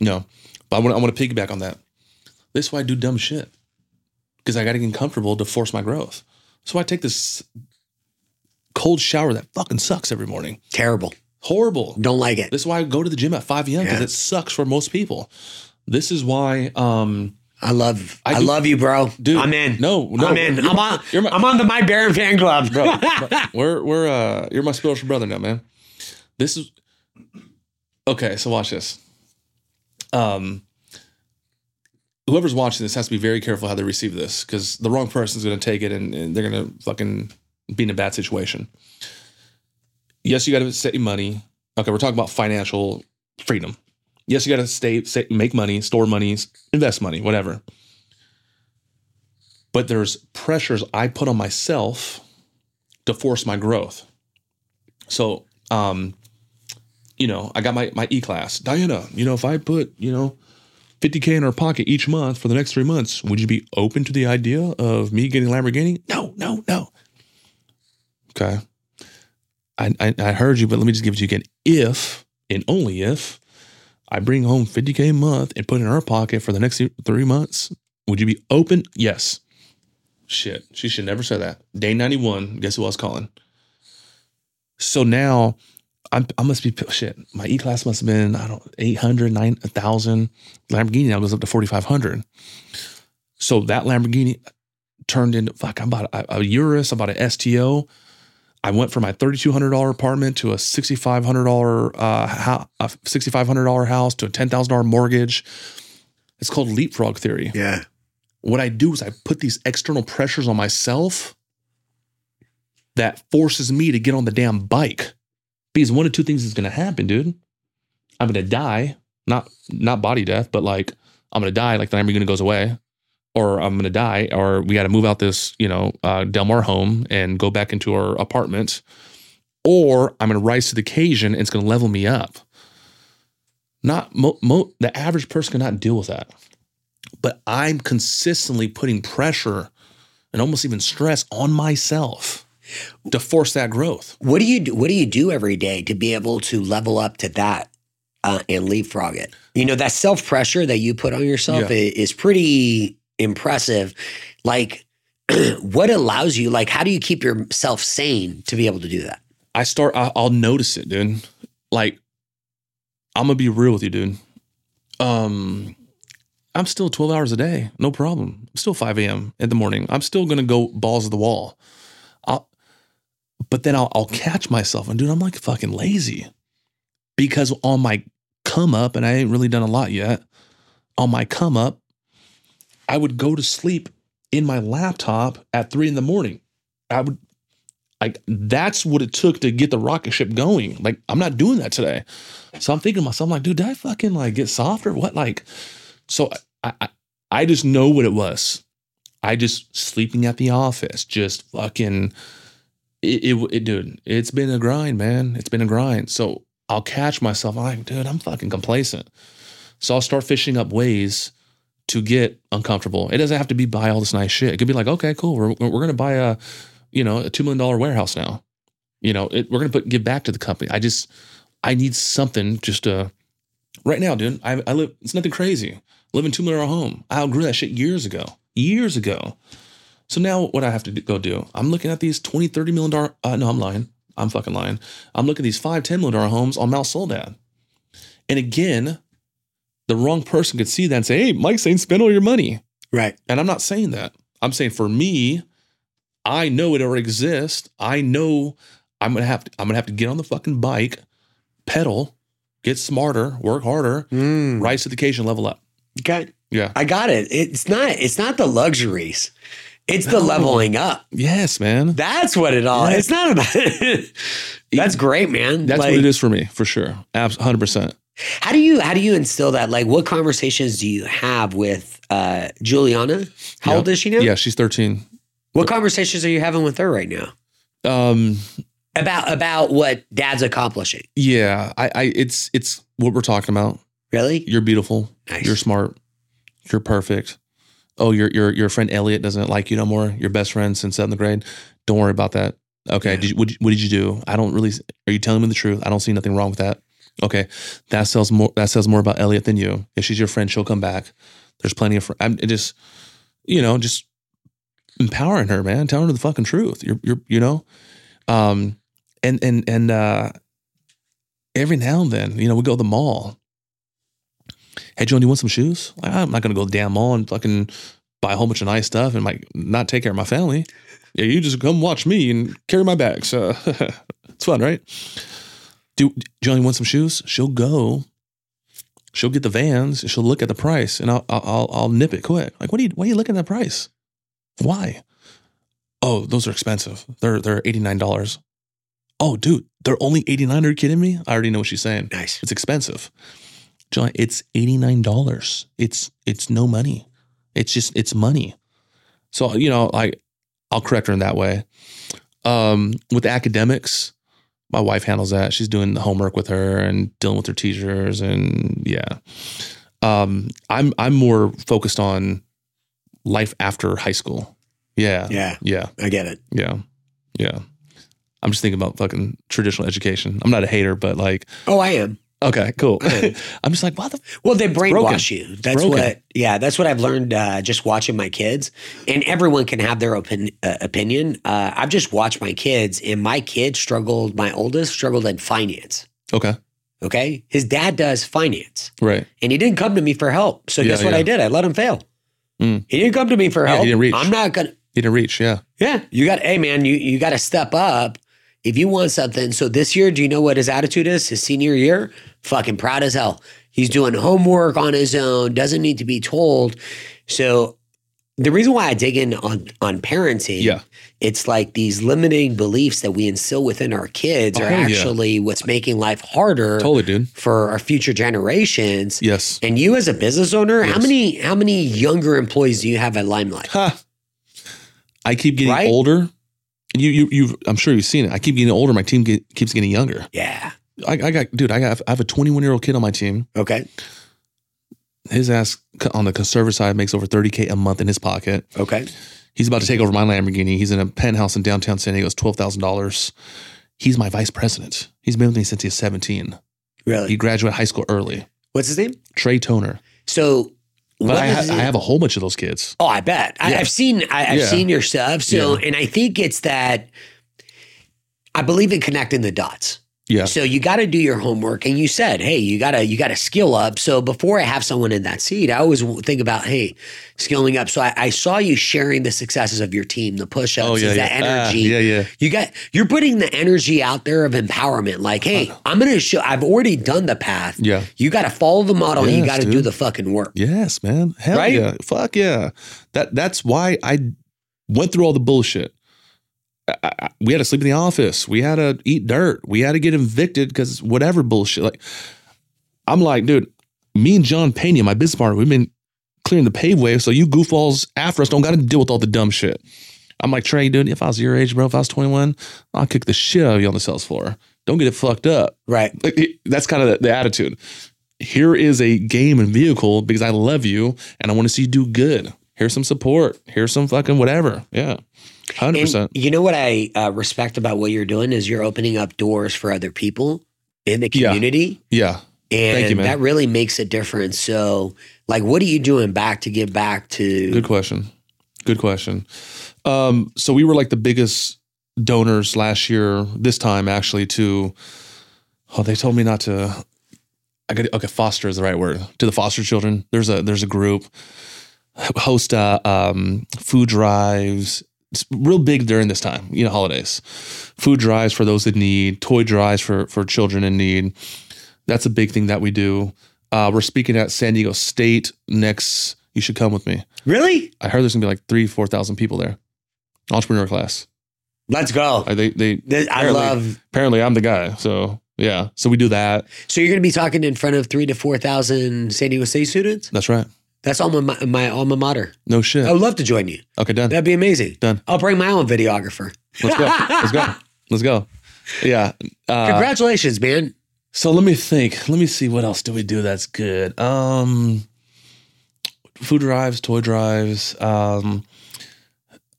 But I want to piggyback on that. That's why I do dumb shit. because I got to get comfortable to force my growth. So I take this cold shower that fucking sucks every morning. Terrible. Horrible. Don't like it. This is why I go to the gym at 5 a.m. because it sucks for most people. This is why I love you, bro. Dude, I'm in. No, I'm in. I'm on the Mike Barron fan club, bro. We're you're my spiritual brother now, man. This is okay. So watch this. Whoever's watching this has to be very careful how they receive this because the wrong person's going to take it and they're going to fucking be in a bad situation. Yes, you got to save money. Okay, we're talking about financial freedom. Yes, you got to make money, store money, invest money, whatever. But there's pressures I put on myself to force my growth. So, I got my E-class. Diana, if I put, $50K in her pocket each month for the next 3 months, would you be open to the idea of me getting a Lamborghini? No. Okay. I heard you, but let me just give it to you again. If, and only if, I bring home $50K a month and put it in her pocket for the next 3 months, would you be open? Yes. Shit. She should never say that. Day 91. Guess who I was calling? So now I must be, shit. My E-class must have been, 800, 9,000. Lamborghini now goes up to 4,500. So that Lamborghini turned into, fuck, I bought a Urus, I bought an STO. I went from my $3,200 apartment to a $6,500 house to a $10,000 mortgage. It's called leapfrog theory. Yeah. What I do is I put these external pressures on myself that forces me to get on the damn bike. Because one of two things is going to happen, dude. I'm going to die. Not body death, but like I'm going to die. Like the Lamborghini goes away. Or I'm going to die, or we got to move out this, Del Mar home and go back into our apartment, or I'm going to rise to the occasion and it's going to level me up. The average person cannot deal with that. But I'm consistently putting pressure and almost even stress on myself to force that growth. What do you do every day to be able to level up to that? And leapfrog it. That self-pressure that you put on yourself is pretty impressive. Like, what allows you, how do you keep yourself sane to be able to do that? I'll notice it, dude. Like, I'm going to be real with you, dude. I'm still 12 hours a day. No problem. I'm still 5 a.m. in the morning. I'm still going to go balls to the wall. But then I'll catch myself and, dude, I'm like fucking lazy. Because on my come up, and I ain't really done a lot yet, on my come up, I would go to sleep in my laptop at 3 a.m. That's what it took to get the rocket ship going. Like, I'm not doing that today. So I'm thinking to myself, dude, did I fucking get softer? What? So I just know what it was. I just sleeping at the office, just fucking, dude, it's been a grind, man. It's been a grind. So I'll catch myself. I'm like, dude, I'm fucking complacent. So I'll start fishing up ways to get uncomfortable. It doesn't have to be buy all this nice shit. It could be like, okay, cool. We're going to buy a $2 million warehouse now. We're going to give back to the company. I need something just to, right now, dude, I live, it's nothing crazy. I live in $2 million home. I outgrew that shit years ago. So now what I have to go do, I'm looking at these $20-30 million, no, I'm lying. I'm fucking lying. I'm looking at these $5-10 million homes on Mount Soledad. And again, the wrong person could see that and say, hey, Mike's saying spend all your money. Right. And I'm not saying that. I'm saying for me, I know it already exists. I know I'm gonna have to get on the fucking bike, pedal, get smarter, work harder, rise to the occasion, level up. Okay. Yeah. I got it. It's not the luxuries. It's the leveling up. Yes, man. That's what it all is. It's not about it. That's great, man. That's what it is for me, for sure. 100%. How do you instill that? Like, what conversations do you have with Juliana? How old is she now? Yeah, she's 13. What conversations are you having with her right now? About what dad's accomplishing. Yeah, it's what we're talking about. Really? You're beautiful. Nice. You're smart. You're perfect. Oh, your friend Elliot doesn't like you no more. Your best friend since 7th grade. Don't worry about that. Okay. Yeah. What did you do? I don't really. Are you telling me the truth? I don't see nothing wrong with that. Okay. That sells more about Elliot than you. If she's your friend, she'll come back. There's plenty of. I'm just empowering her, man, telling her the fucking truth. And every now and then, we go to the mall. Hey, Joan, do you want some shoes? I'm not going to go to the damn mall and fucking buy a whole bunch of nice stuff and like not take care of my family. Yeah, you just come watch me and carry my bags. It's fun, right? Joan, you want some shoes? She'll go. She'll get the Vans. She'll look at the price, and I'll nip it quick. Like, why are you looking at that price? Why? Oh, those are expensive. They're $89. Oh, dude, they're only $89. Are you kidding me? I already know what she's saying. Nice. It's expensive. John, it's $89. It's no money. It's money. So, I'll correct her in that way. With academics, my wife handles that. She's doing the homework with her and dealing with her teachers. And yeah, I'm more focused on life after high school. Yeah. Yeah. Yeah. I get it. Yeah. Yeah. I'm just thinking about fucking traditional education. I'm not a hater, but like. Oh, I am. Okay, cool. I'm just like, well, they brainwash you. That's what, yeah, that's what I've learned just watching my kids. And everyone can have their opinion. I've just watched my kids, and my kid struggled, my oldest struggled in finance. Okay. His dad does finance. Right. And he didn't come to me for help. So guess what I did? I let him fail. Mm. He didn't come to me for help. He didn't reach. I'm not going to. He didn't reach, yeah. Yeah. Hey, man, you got to step up. If you want something, so this year, do you know what his attitude is? His senior year, fucking proud as hell. He's doing homework on his own, doesn't need to be told. So the reason why I dig in on parenting, it's like these limiting beliefs that we instill within our kids are actually what's making life harder for our future generations. Yes. And you as a business owner, how many younger employees do you have at Limelight? Huh. I keep getting older. You've I'm sure you've seen it. I keep getting older. My team keeps getting younger. Yeah. I have a 21-year-old kid on my team. Okay. His ass on the conservative side makes over $30K a month in his pocket. Okay. He's about to take over my Lamborghini. He's in a penthouse in downtown San Diego. It's $12,000. He's my vice president. He's been with me since he was 17. Really? He graduated high school early. What's his name? Trey Toner. So... But I have a whole bunch of those kids. Oh, I bet. Yeah. I've seen your stuff. So, and I think it's that I believe in connecting the dots. Yeah. So you got to do your homework, and you said, hey, you got to skill up. So before I have someone in that seat, I always think about, hey, skilling up. So I saw you sharing the successes of your team, the push-ups, that energy. You're putting the energy out there of empowerment. Like, hey, I'm going to show, I've already done the path. Yeah. You got to follow the model. Yes, you got to do the fucking work. Yes, man. Hell right? Yeah. Fuck yeah. That's why I went through all the bullshit. We had to sleep in the office. We had to eat dirt. We had to get evicted because whatever bullshit. Like, I'm like, dude, me and John Pena, my business partner, we've been clearing the paveway. So you goofballs after us don't got to deal with all the dumb shit. I'm like, Trey, dude, if I was your age, bro, if I was 21, I'll kick the shit out of you on the sales floor. Don't get it fucked up. Right. Like, that's kind of the attitude. Here is a game and vehicle because I love you and I want to see you do good. Here's some support. Here's some fucking whatever. Yeah. 100%. You know what I respect about what you're doing is you're opening up doors for other people in the community. Yeah. And thank you, man. That really makes a difference. So like, what are you doing back to give back to? Good question. So we were like the biggest donors last year, this time actually to, they told me not to, foster is the right word, to the foster children. There's a group host food drives. It's real big during this time, holidays, food drives for those that need, toy drives for children in need. That's a big thing that we do. We're speaking at San Diego State next. You should come with me. Really? I heard there's gonna be like 4,000 people there. Entrepreneur class. Let's go. Apparently I'm the guy. So yeah. So we do that. So you're gonna be talking in front of 3,000 to 4,000 San Diego State students. That's right. That's my alma mater. No shit. I would love to join you. Okay, done. That'd be amazing. Done. I'll bring my own videographer. Let's go. Yeah. Congratulations, man. So let me think. Let me see. What else do we do that's good? Food drives, toy drives. Some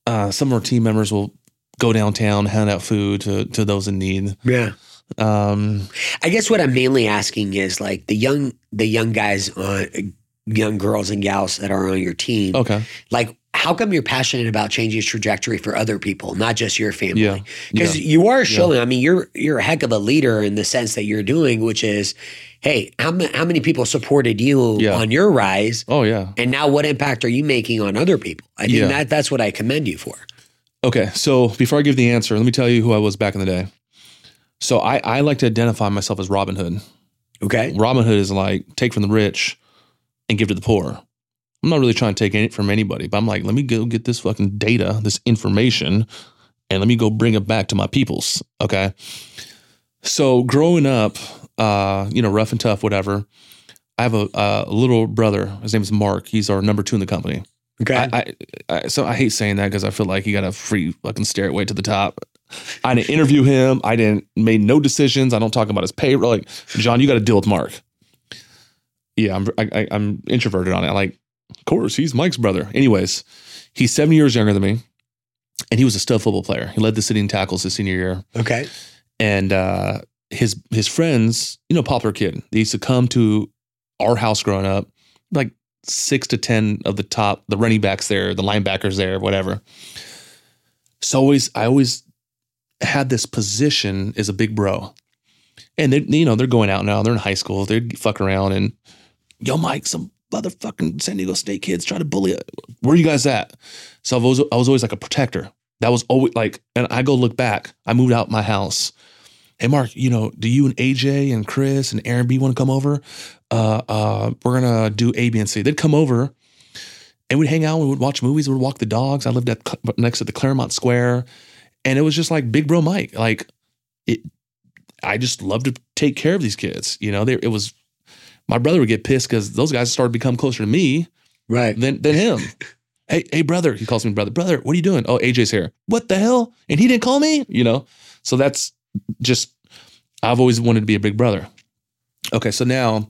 of our team members will go downtown, hand out food to those in need. Yeah. I guess what I'm mainly asking is like the young guys on. Young girls and gals that are on your team. Okay. Like how come you're passionate about changing a trajectory for other people, not just your family? Because you are showing, I mean, you're a heck of a leader in the sense that you're doing, which is, hey, how many people supported you on your rise? Oh, yeah. And now what impact are you making on other people? I think that's what I commend you for. Okay. So before I give the answer, let me tell you who I was back in the day. So I like to identify myself as Robin Hood. Okay. Robin Hood is like, take from the rich and give to the poor. I'm not really trying to take it from anybody, but I'm like, let me go get this fucking data, this information, and let me go bring it back to my peoples. Okay. So growing up, rough and tough, whatever. I have a little brother. His name is Mark. He's our number 2 in the company. Okay. So I hate saying that because I feel like he got a free fucking stairway to the top. I didn't interview him. I didn't made no decisions. I don't talk about his payroll. Like, John, you got to deal with Mark. Yeah, I'm introverted on it. Like, of course, he's Mike's brother. Anyways, he's 7 years younger than me, and he was a stud football player. He led the city in tackles his senior year. Okay. And his friends, popular kid, they used to come to our house growing up, like 6 to 10 of the top, the running backs there, the linebackers there, whatever. So I always had this position as a big bro. And they, they're going out now. They're in high school. They fuck around and, yo, Mike, some motherfucking San Diego State kids try to bully us. Where are you guys at? So I was always like a protector. That was always like, and I go look back. I moved out my house. Hey, Mark, do you and AJ and Chris and Aaron B want to come over? We're going to do A, B, and C. They'd come over and we'd hang out. We would watch movies. We would walk the dogs. I lived next to the Claremont Square. And it was just like big bro Mike. Like, I just loved to take care of these kids. My brother would get pissed because those guys started to become closer to me than him. hey, brother. He calls me brother. Brother, what are you doing? Oh, AJ's here. What the hell? And he didn't call me? So that's just, I've always wanted to be a big brother. Okay, so now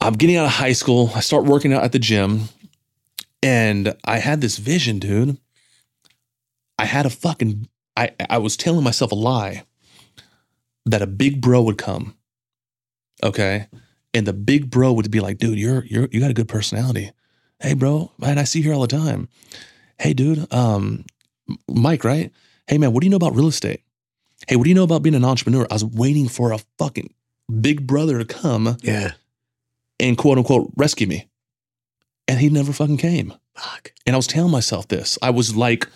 I'm getting out of high school. I start working out at the gym. And I had this vision, dude. I had a fucking, I was telling myself a lie that a big bro would come. Okay. And the big bro would be like, dude, you got a good personality. Hey bro, man, I see you here all the time. Hey dude, Mike, right? Hey man, what do you know about real estate? Hey, what do you know about being an entrepreneur? I was waiting for a fucking big brother to come and quote unquote rescue me. And he never fucking came. Fuck. And I was telling myself this. I was like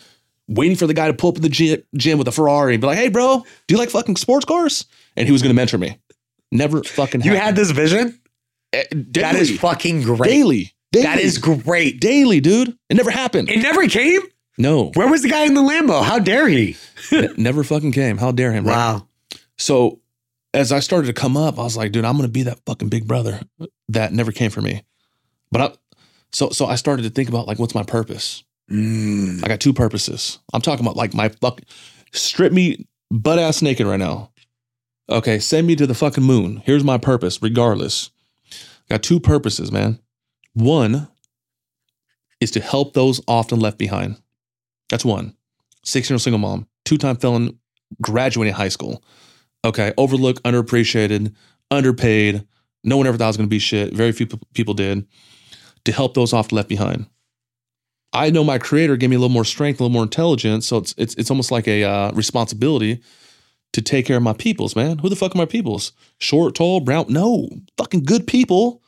waiting for the guy to pull up in the gym with a Ferrari and be like, hey bro, do you like fucking sports cars? And he was going to mentor me. Never fucking happened. You had this vision? Daily. That is fucking great. Daily. That is great. Daily, dude. It never happened. It never came? No. Where was the guy in the Lambo? How dare he? Never fucking came. How dare him? Right? Wow. So as I started to come up, I was like, dude, I'm going to be that fucking big brother that never came for me. But so I started to think about like, what's my purpose? I got 2 purposes. I'm talking about like my fucking strip me butt ass naked right now. Okay, send me to the fucking moon. Here's my purpose, regardless. I got 2 purposes, man. One is to help those often left behind. That's one. 16-year-old single mom, 2-time felon, graduating high school. Okay, overlooked, underappreciated, underpaid. No one ever thought I was going to be shit. Very few people did. To help those often left behind. I know my creator gave me a little more strength, a little more intelligence. So it's almost like a responsibility to take care of my peoples, man. Who the fuck are my peoples? Short, tall, brown? No, fucking good people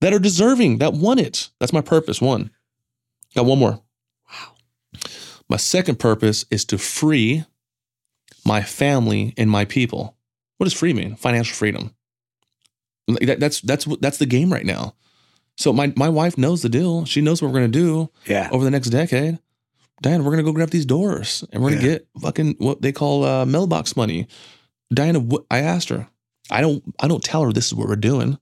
that are deserving, that want it. That's my purpose. 1. Got 1 more. Wow. My second purpose is to free my family and my people. What does free mean? Financial freedom. That's the game right now. So my wife knows the deal. She knows what we're going to do over the next decade. Diana, we're going to go grab these doors and we're going to get fucking what they call mailbox money. Diana, I asked her, I don't tell her this is what we're doing.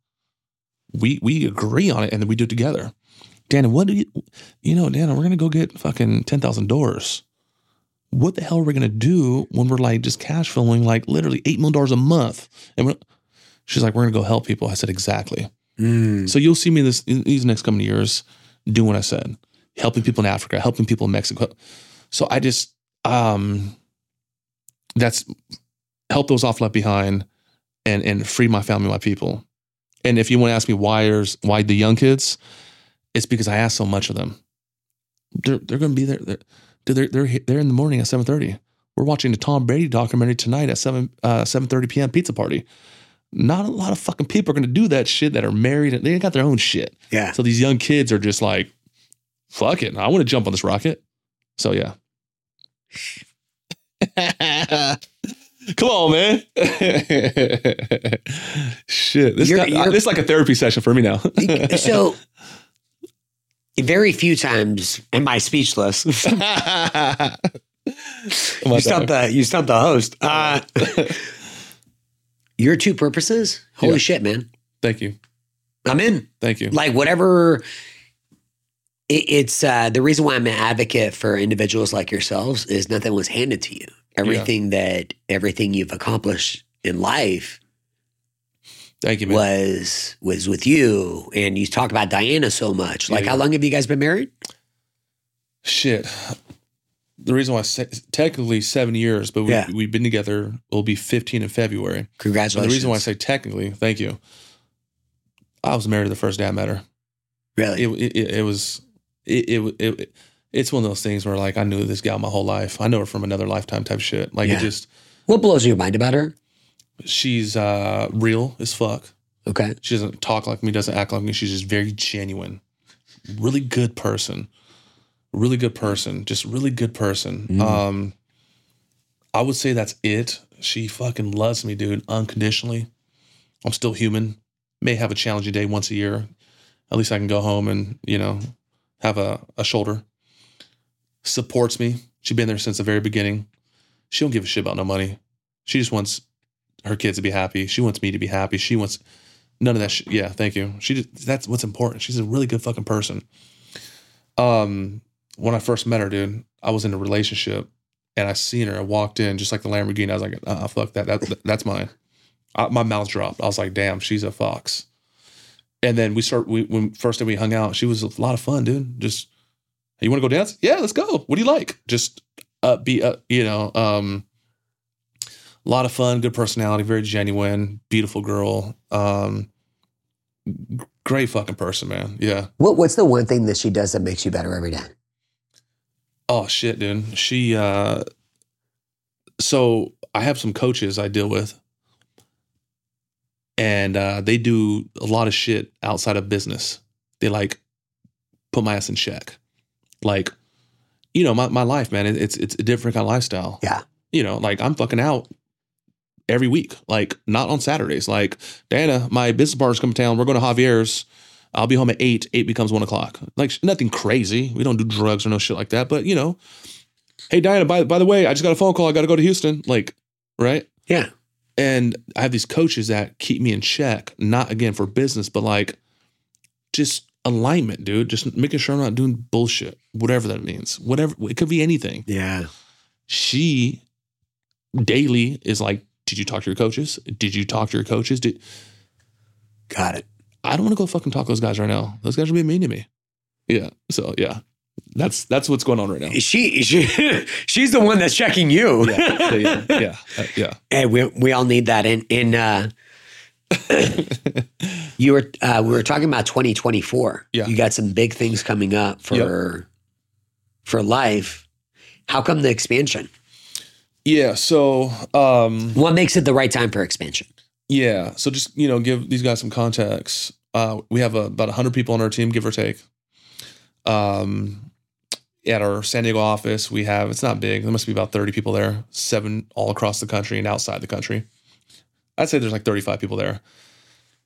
We agree on it and then we do it together. Diana, Diana, we're going to go get fucking 10,000 doors. What the hell are we going to do when we're like just cash flowing like literally $8 million a month? And she's like, we're going to go help people. I said, exactly. So you'll see me these next coming years doing what I said. Helping people in Africa, helping people in Mexico. So I just, that's help those off left behind and free my family, my people. And if you want to ask me why the young kids, it's because I ask so much of them. They're going to be there. They're in the morning at 7:30. We're watching the Tom Brady documentary tonight at 7:30 p.m. pizza party. Not a lot of fucking people are going to do that shit that are married and they ain't got their own shit. Yeah. So these young kids are just like, fuck it. I want to jump on this rocket. So yeah. Come on, man. Shit. This is like a therapy session for me now. So very few times am I speechless. You stumped the host. Your two purposes? Holy shit, man. Thank you. I'm in. Thank you. Like whatever, it's the reason why I'm an advocate for individuals like yourselves is nothing was handed to you. Everything you've accomplished in life, thank you, man, was with you. And you talk about Diana so much. Like, how long have you guys been married? Shit. The reason why I say technically 7 years, but we've been together, will be 15 in February. Congratulations. But the reason why I say technically, thank you. I was married the first day I met her. Really? It's one of those things where like, I knew this gal my whole life. I know her from another lifetime type shit. Like it just. What blows your mind about her? She's real as fuck. Okay. She doesn't talk like me, doesn't act like me. She's just very genuine, really good person. Mm. I would say that's it. She fucking loves me, dude, unconditionally. I'm still human. May have a challenging day once a year. At least I can go home and, have a shoulder. Supports me. She's been there since the very beginning. She don't give a shit about no money. She just wants her kids to be happy. She wants me to be happy. She wants none of that shit. Yeah, thank you. That's what's important. She's a really good fucking person. When I first met her, dude, I was in a relationship and I seen her. I walked in just like the Lamborghini. I was like, fuck that. That's mine. My mouth dropped. I was like, damn, she's a fox. And then when we hung out, she was a lot of fun, dude. Just, hey, you want to go dance? Yeah, let's go. What do you like? Just a lot of fun, good personality, very genuine, beautiful girl. Great fucking person, man. Yeah. What's the one thing that she does that makes you better every day? Oh shit, dude. She, so I have some coaches I deal with and, they do a lot of shit outside of business. They like put my ass in check. Like, my life, man, it's a different kind of lifestyle. Yeah. Like I'm fucking out every week, like not on Saturdays. Like Diana, my business partner's come to town. We're going to Javier's. I'll be home at 8. 8 becomes 1 o'clock. Like, nothing crazy. We don't do drugs or no shit like that. But, hey, Diana, by the way, I just got a phone call. I got to go to Houston. Like, right? Yeah. And I have these coaches that keep me in check, not, again, for business, but, like, just alignment, dude. Just making sure I'm not doing bullshit, whatever that means. Whatever. It could be anything. Yeah. She daily is like, did you talk to your coaches? Got it. I don't want to go fucking talk to those guys right now. Those guys are being mean to me. Yeah. So yeah, that's what's going on right now. She's the one that's checking you. Yeah. Hey, we all need that. And we were talking about 2024. Yeah. You got some big things coming up for life. How come the expansion? Yeah. So, what makes it the right time for expansion? Yeah. So just, give these guys some context. We have about 100 people on our team, give or take. At our San Diego office, it's not big. There must be about 30 people there, 7 all across the country and outside the country. I'd say there's like 35 people there.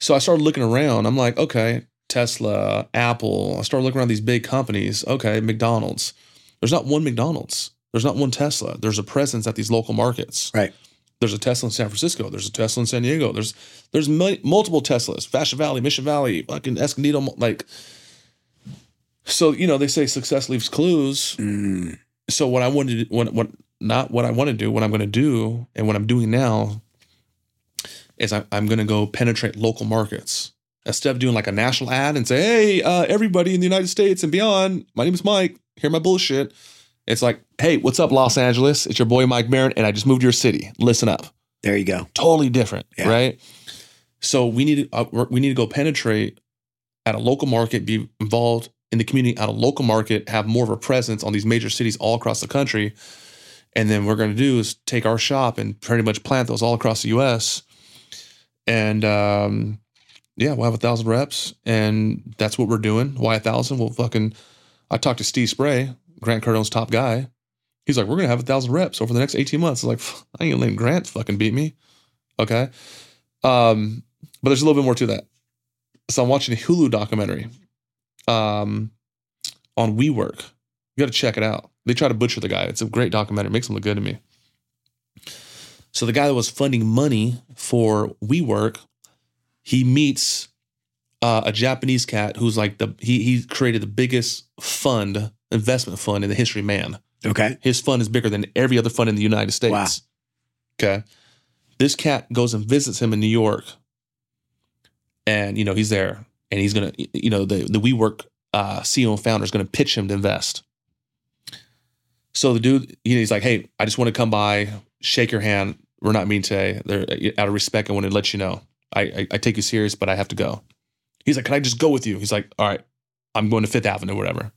So I started looking around. I'm like, okay, Tesla, Apple. I started looking around these big companies. Okay, McDonald's. There's not one McDonald's. There's not one Tesla. There's a presence at these local markets. Right. There's a Tesla in San Francisco. There's a Tesla in San Diego. There's multiple Teslas, Fashion Valley, Mission Valley, fucking Escondido. So, they say success leaves clues. Mm. So what I wanted to do, what I'm going to do and what I'm doing now is I'm going to go penetrate local markets. Instead of doing like a national ad and say, hey, everybody in the United States and beyond, my name is Mike. Hear my bullshit. It's like, hey, what's up, Los Angeles? It's your boy, Mike Barron, and I just moved to your city. Listen up. There you go. Totally different, right? So we need to go penetrate at a local market, be involved in the community at a local market, have more of a presence on these major cities all across the country. And then what we're going to do is take our shop and pretty much plant those all across the U.S. And we'll have 1,000 reps, and that's what we're doing. Why 1,000? Well, I talked to Steve Spray, Grant Cardone's top guy. He's like, we're going to have 1,000 reps over the next 18 months. I was like, I ain't letting Grant beat me. Okay. But there's a little bit more to that. So I'm watching a Hulu documentary on WeWork. You got to check it out. They try to butcher the guy. It's a great documentary. It makes him look good to me. So the guy that was funding money for WeWork, he meets a Japanese cat who's like he created the biggest investment fund in the history of man. Okay. His fund is bigger than every other fund in the United States. Wow. Okay. This cat goes and visits him in New York, and he's there, and he's gonna the WeWork CEO and founder is gonna pitch him to invest. So the dude, he's like, hey, I just want to come by, shake your hand. We're not meeting today. Out of respect, I want to let you know. I take you serious, but I have to go. He's like, can I just go with you? He's like, all right, I'm going to Fifth Avenue or whatever.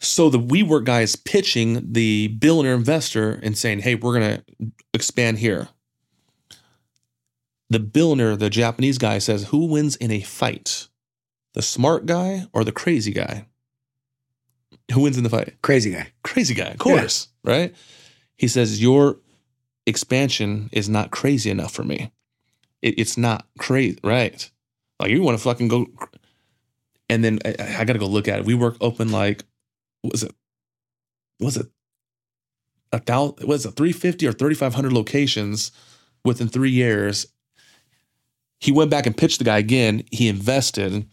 So the WeWork guy is pitching the billionaire investor and saying, hey, we're going to expand here. The billionaire, the Japanese guy, says, who wins in a fight? The smart guy or the crazy guy? Who wins in the fight? Crazy guy, of course, yeah. Right? He says, your expansion is not crazy enough for me. It's not crazy, right? Like, you want to go. And then I got to go look at it. WeWork opened was it 1,000? Was it 350 or 3,500 locations within 3 years? He went back and pitched the guy again. He invested.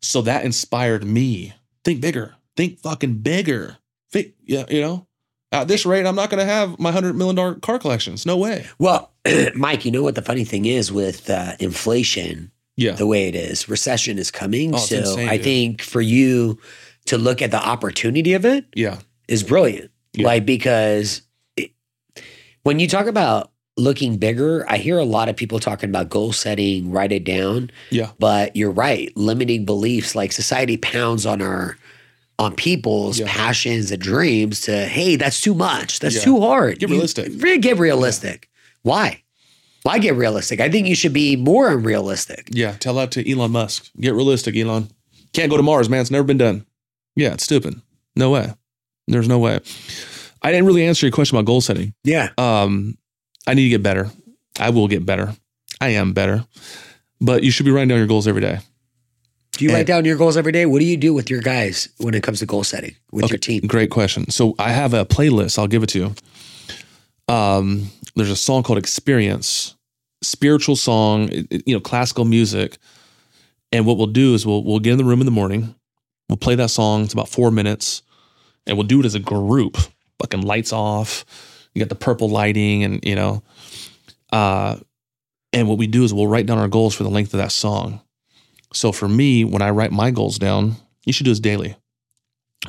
So that inspired me. Think bigger. Think bigger. At this rate, I'm not going to have my $100 million car collections. No way. Well, Mike, you know what the funny thing is with inflation, the way it is, recession is coming. So insane, I think for you to look at the opportunity of it is brilliant. Yeah. Because when you talk about looking bigger, I hear a lot of people talking about goal setting, write it down. Yeah. But you're right. Limiting beliefs, society pounds on on people's passions and dreams to, hey, that's too much. That's too hard. Get realistic. Get realistic. Yeah. Why get realistic? I think you should be more unrealistic. Yeah. Tell that to Elon Musk. Get realistic, Elon. Can't go to Mars, man. It's never been done. Yeah. It's stupid. No way. There's no way. I didn't really answer your question about goal setting. Yeah. I need to get better. I will get better. I am better. But you should be writing down your goals every day. Do you write down your goals every day? What do you do with your guys when it comes to goal setting with your team? Great question. So I have a playlist. I'll give it to you. There's a song called Experience, spiritual song, classical music. And what we'll do is we'll get in the room in the morning. We'll play that song. It's about 4 minutes, and we'll do it as a group. Lights off. You got the purple lighting, and and what we do is we'll write down our goals for the length of that song. So for me, when I write my goals down, you should do this daily.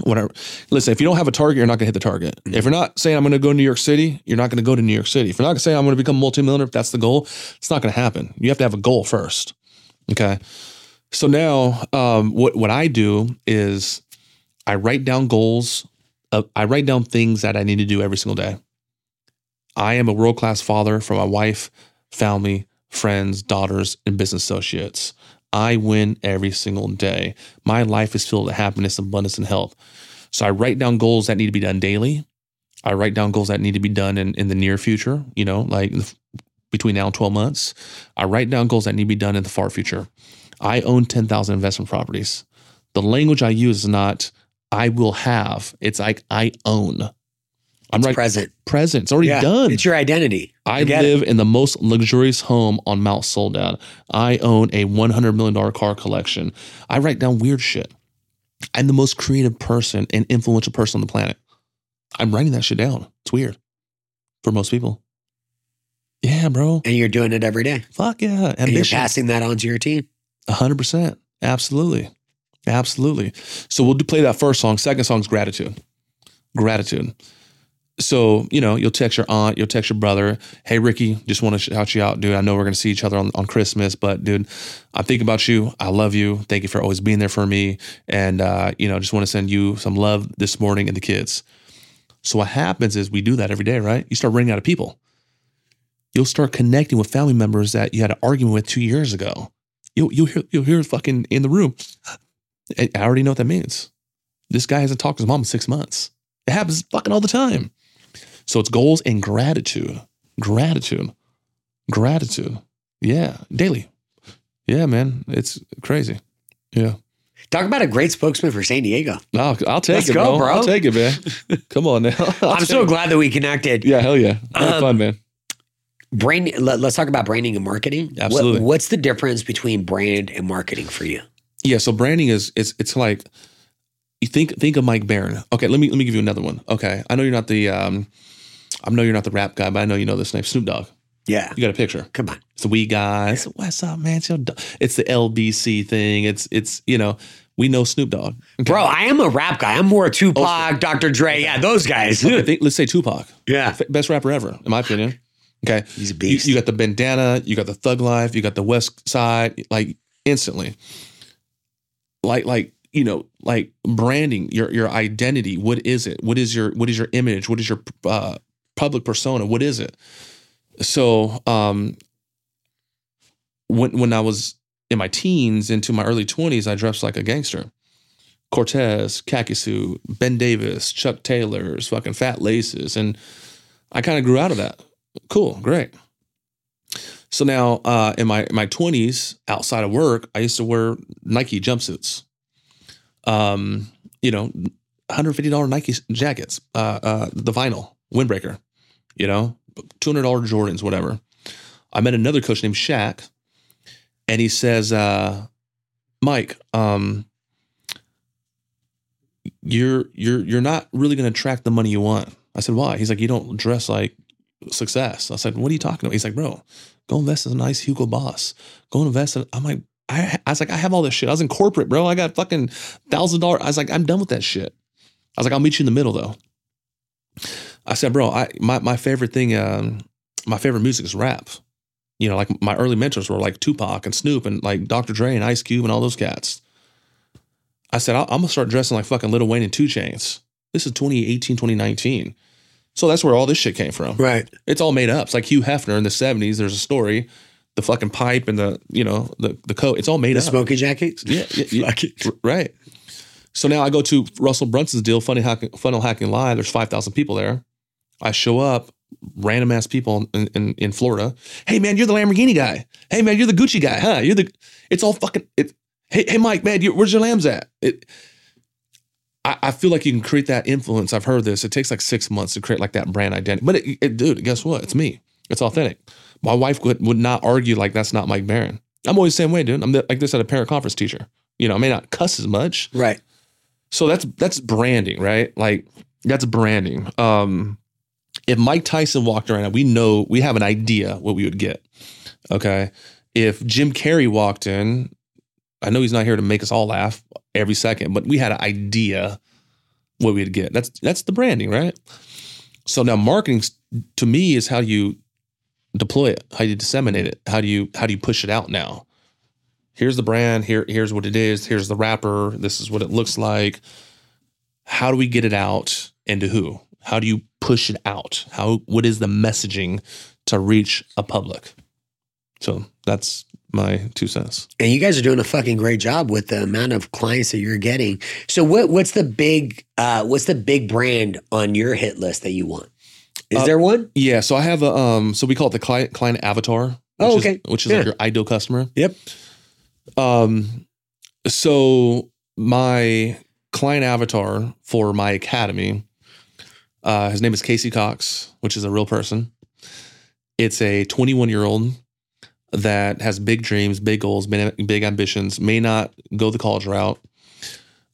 Listen, if you don't have a target, you're not going to hit the target. If you're not saying I'm going to go to New York City, you're not going to go to New York City. If you're not saying I'm going to become a multimillionaire, if that's the goal, it's not going to happen. You have to have a goal first. Okay. So now what I do is I write down goals. I write down things that I need to do every single day. I am a world-class father for my wife, family, friends, daughters, and business associates. I win every single day. My life is filled with happiness, abundance, and health. So I write down goals that need to be done daily. I write down goals that need to be done in the near future, between now and 12 months. I write down goals that need to be done in the far future. I own 10,000 investment properties. The language I use is not, I will have. It's like, I own. Present. It's already done. It's your identity. I live in the most luxurious home on Mount Soledad. I own a $100 million car collection. I write down weird shit. I'm the most creative person and influential person on the planet. I'm writing that shit down. It's weird for most people. Yeah, bro. And you're doing it every day. Fuck yeah. Ambition. And you're passing that on to your team. 100%. Absolutely. So we'll play that first song. Second song's gratitude. So, you know, you'll text your aunt, you'll text your brother, hey, Ricky, just want to shout you out, dude. I know we're going to see each other on Christmas, but dude, I'm thinking about you. I love you. Thank you for always being there for me. And, you know, just want to send you some love this morning and the kids. So what happens is we do that every day, right? You start running out of people. You'll start connecting with family members that you had an argument with 2 years ago. You'll hear fucking in the room. I already know what that means. This guy hasn't talked to his mom in 6 months. It happens fucking all the time. So it's goals and gratitude. Gratitude. Yeah. Daily. Yeah, man. It's crazy. Yeah. Talk about a great spokesman for San Diego. No, I'll take Let's it, go, bro. I'll take it, man. Come on now. I'm so glad that we connected. Yeah, hell yeah. Have fun, man. Let's talk about branding and marketing. Absolutely. What's the difference between brand and marketing for you? Yeah, so branding is it's like you think of Mike Barron. Okay, let me give you another one. Okay, I know you're not the rap guy, but I know you know this name, Snoop Dogg. Yeah, you got a picture. Come on, it's the weed guy. It's what's up, man? It's the LBC thing. It's you know. We know Snoop Dogg. Okay. Bro, I am a rap guy. I'm more Tupac, Dr. Dre. Yeah, those guys. Okay, let's say Tupac. Yeah. Best rapper ever, in my opinion. Okay. He's a beast. You got the bandana. You got the thug life. You got the West Side. Like, instantly. Like you know, like branding, your identity. What is it? What is your image? What is your public persona? What is it? So when I was in my teens into my early 20s, I dressed like a gangster. Cortez, khaki suit, Ben Davis, Chuck Taylors, fucking fat laces. And I kind of grew out of that. Cool. Great. So now in my 20s, outside of work, I used to wear Nike jumpsuits. You know, $150 Nike jackets, the vinyl, windbreaker, you know, $200 Jordans, whatever. I met another coach named Shaq. And he says, Mike, you're not really going to attract the money you want. I said, why? He's like, you don't dress like success. I said, what are you talking about? He's like, bro, go invest in a nice Hugo Boss. Go invest in, I'm like, I was like, I have all this shit. I was in corporate, bro. I got fucking $1,000. I was like, I'm done with that shit. I was like, I'll meet you in the middle though. I said, bro, my favorite thing, my favorite music is rap. You know, like my early mentors were like Tupac and Snoop and like Dr. Dre and Ice Cube and all those cats. I said, I'm going to start dressing like fucking Lil Wayne and 2 Chainz. This is 2018, 2019. So that's where all this shit came from. Right. It's all made up. It's like Hugh Hefner in the 70s. There's a story, the fucking pipe and the, you know, the coat. It's all made up. The smoky jacket? Yeah. Right. So now I go to Russell Brunson's deal, Funnel Hacking Live. There's 5,000 people there. I show up. Random ass people in Florida. Hey man, you're the Lamborghini guy. Hey man, you're the Gucci guy, huh? It's all fucking. Hey Mike, man, where's your lambs at? I feel like you can create that influence. I've heard this. It takes like 6 months to create like that brand identity. But dude, guess what? It's me. It's authentic. My wife would not argue like that's not Mike Barron. I'm always the same way, dude. I'm like this at a parent conference teacher. You know, I may not cuss as much, right? So that's branding, right? Like that's branding. If Mike Tyson walked around, we have an idea what we would get. Okay. If Jim Carrey walked in, I know he's not here to make us all laugh every second, but we had an idea what we'd get. That's the branding, right? So now marketing to me is how you deploy it, how you disseminate it, how do you push it out now? Here's the brand, here's what it is, here's the wrapper, this is what it looks like. How do we get it out and to who? How do you push it out? What is the messaging to reach a public? So that's my 2 cents. And you guys are doing a fucking great job with the amount of clients that you're getting. So what's the big brand on your hit list that you want? Is there one? Yeah. So I have a so we call it the client avatar. Which is like your ideal customer. Yep. So my client avatar for my academy. His name is Casey Cox, which is a real person. It's a 21-year-old that has big dreams, big goals, big ambitions, may not go the college route,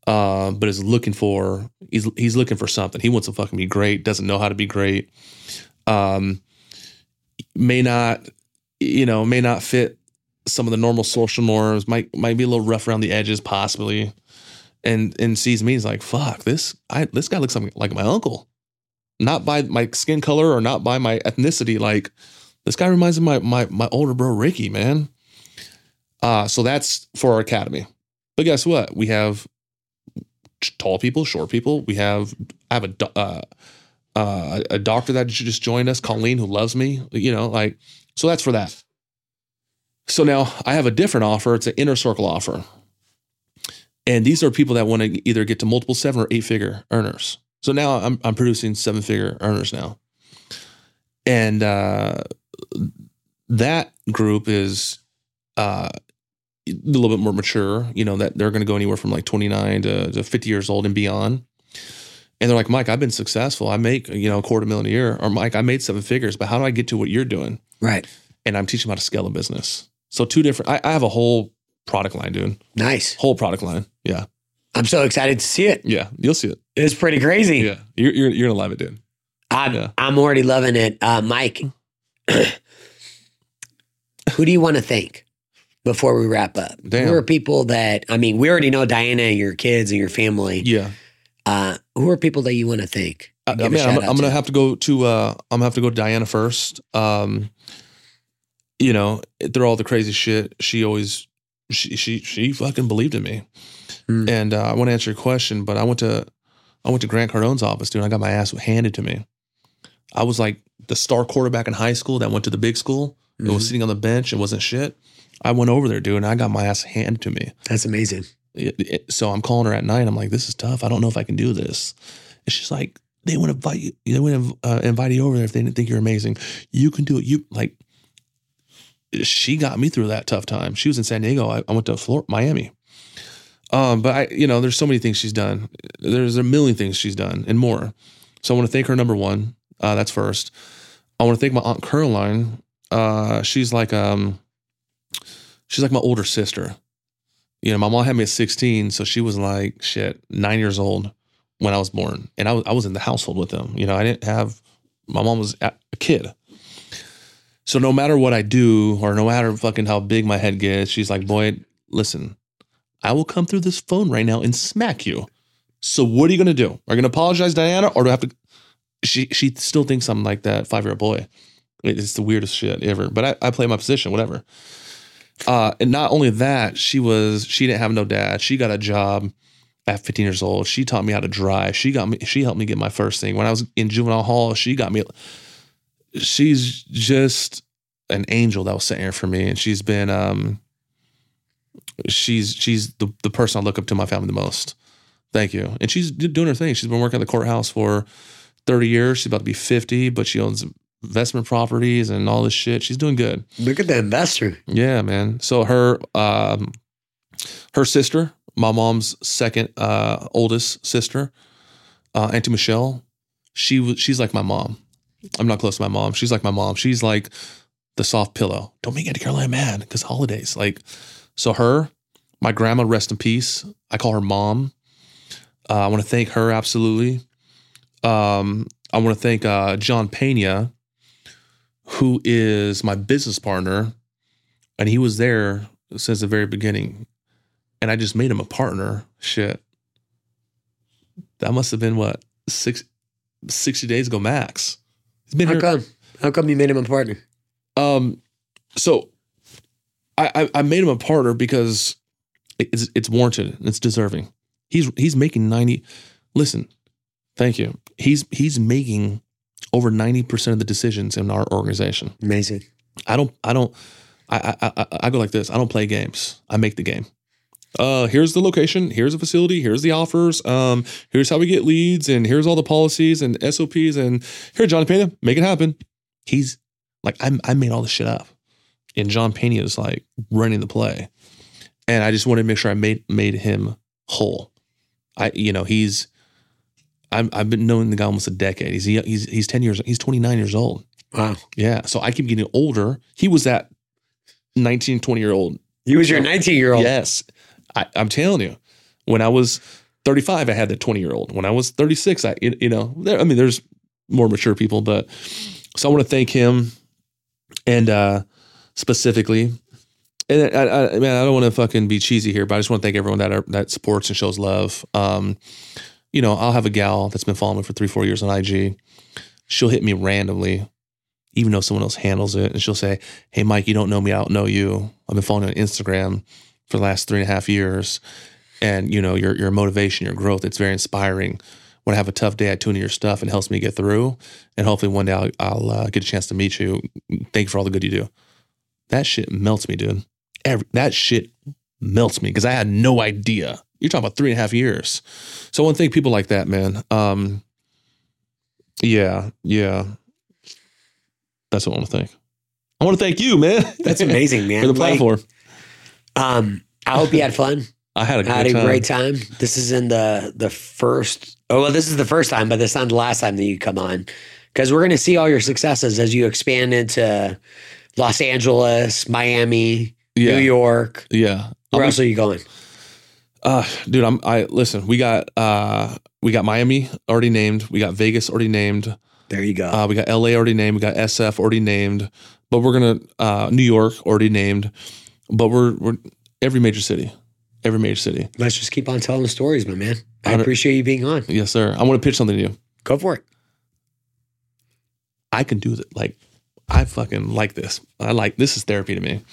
but is looking for, he's looking for something. He wants to fucking be great, doesn't know how to be great, may not fit some of the normal social norms, might be a little rough around the edges, possibly, and sees me, he's like, fuck, this guy looks like my uncle. not by my skin color or not by my ethnicity. Like, this guy reminds me of my older bro, Ricky, man. So that's for our academy. But guess what? We have tall people, short people. I have a doctor that just joined us, Colleen, who loves me, so that's for that. So now I have a different offer. It's an inner circle offer. And these are people that want to either get to multiple 7 or 8 figure earners. So now I'm producing 7 figure earners now. And that group is a little bit more mature, that they're going to go anywhere from like 29 to 50 years old and beyond. And they're like, Mike, I've been successful. I make, $250,000 a year. Or Mike, I made 7 figures, but how do I get to what you're doing? Right. And I'm teaching them how to scale a business. So two different, I have a whole product line, dude. Nice. Whole product line. Yeah. I'm so excited to see it. Yeah. You'll see it. It's pretty crazy. Yeah. You're going to love it, dude. I'm already loving it. Mike, who do you want to thank before we wrap up? Damn. Who are people that, we already know Diana and your kids and your family. Yeah. Who are people that you want to thank? I'm going to have to go to, I'm going to have to go to Diana first. Through all the crazy shit, she fucking believed in me. Mm. And I want to answer your question, but I went to Grant Cardone's office, dude, and I got my ass handed to me. I was like the star quarterback in high school that went to the big school. Mm-hmm. It was sitting on the bench. It wasn't shit. I went over there, dude, and I got my ass handed to me. That's amazing. So I'm calling her at night. I'm like, this is tough. I don't know if I can do this. And she's like, they wouldn't invite you. They wouldn't invite you over there if they didn't think you're amazing. You can do it. She got me through that tough time. She was in San Diego. I went to Miami. But there's so many things she's done. There's a million things she's done and more. So I want to thank her, number one. That's first. I want to thank my Aunt Caroline. She's like my older sister. My mom had me at 16, so she was like, shit, 9 years old when I was born. And I was in the household with them. My mom was a kid. So no matter what I do, or no matter fucking how big my head gets, she's like, boy, listen, I will come through this phone right now and smack you. So what are you going to do? Are you going to apologize, Diana? Or do I have to? She still thinks I'm like that 5-year-old boy. It's the weirdest shit ever. But I play my position, whatever. And not only that, she didn't have no dad. She got a job at 15 years old. She taught me how to drive. She helped me get my first thing. When I was in juvenile hall, she got me. She's just an angel that was sitting here for me. And she's been, she's the person I look up to in my family the most. Thank you. And she's doing her thing. She's been working at the courthouse for 30 years. She's about to be 50, but she owns investment properties and all this shit. She's doing good. Look at the investor. Yeah, man. So her sister, my mom's second oldest sister, Auntie Michelle, she's like my mom. I'm not close to my mom. She's like my mom. She's like the soft pillow. Don't make Auntie Caroline mad because holidays. So my grandma, rest in peace. I call her mom. I want to thank her absolutely. I want to thank John Pena, who is my business partner, and he was there since the very beginning, and I just made him a partner. Shit, that must have been what 60 days ago max. He's been here. How come you made him a partner? So I made him a partner because it's warranted. It's deserving. He's making 90. Listen. Thank you. He's making over 90% of the decisions in our organization. Amazing. I go like this. I don't play games. I make the game. Here's the location. Here's the facility. Here's the offers. Here's how we get leads. And here's all the policies and SOPs. And here, John Pena, make it happen. He's like, I made all this shit up. And John Pena is like running the play. And I just wanted to make sure I made him whole. I've been knowing the guy almost a decade. He's 10 years. He's 29 years old. Wow. Yeah. So I keep getting older. He was that 19, 20-year-old. He was your 19-year-old. Yes. I'm telling you, when I was 35, I had the 20-year-old. When I was 36, there's more mature people, but so I want to thank him and specifically, and I don't want to fucking be cheesy here, but I just want to thank everyone that supports and shows love. you know, I'll have a gal that's been following me for 3-4 years on IG. She'll hit me randomly, even though someone else handles it. And she'll say, hey, Mike, you don't know me. I don't know you. I've been following you on Instagram for the last 3.5 years. And, you know, your motivation, your growth, it's very inspiring. When I have a tough day, I tune in your stuff and it helps me get through. And hopefully one day I'll get a chance to meet you. Thank you for all the good you do. That shit melts me, dude. That shit melts me because I had no idea. You're talking about 3.5 years. So I want to thank people like that, man. Yeah. That's what I want to thank. I want to thank you, man. That's amazing, man. For the platform. Like, I hope you had fun. I had a great time. This is in the first. Oh, well, this is the first time, but this is the last time that you come on because we're going to see all your successes as you expand into Los Angeles, Miami, New York. Yeah. Where else are you going? Dude, listen, we got Miami already named. We got Vegas already named. There you go. We got LA already named. We got SF already named, but we're going to, New York already named, but we're every major city. Let's just keep on telling the stories, my man. I appreciate you being on. Yes, sir. I want to pitch something to you. Go for it. I can do that. Like, I fucking like this. This is therapy to me.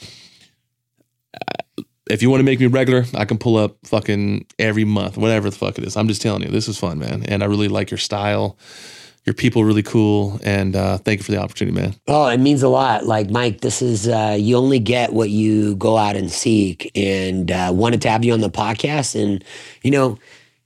If you want to make me regular, I can pull up fucking every month, whatever the fuck it is. I'm just telling you, this is fun, man. And I really like your style. Your people are really cool. And thank you for the opportunity, man. Oh, it means a lot. Like, Mike, this is, you only get what you go out and seek. And wanted to have you on the podcast. And, you know,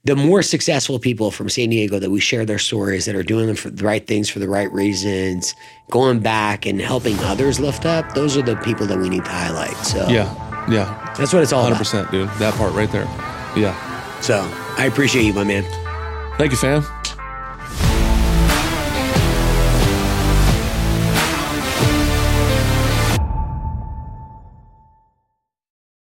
the more successful people from San Diego that we share their stories, that are doing them for the right things for the right reasons, going back and helping others lift up, those are the people that we need to highlight. So yeah. That's what it's all 100%, about. 100%, dude. That part right there. Yeah. So I appreciate you, my man. Thank you, fam.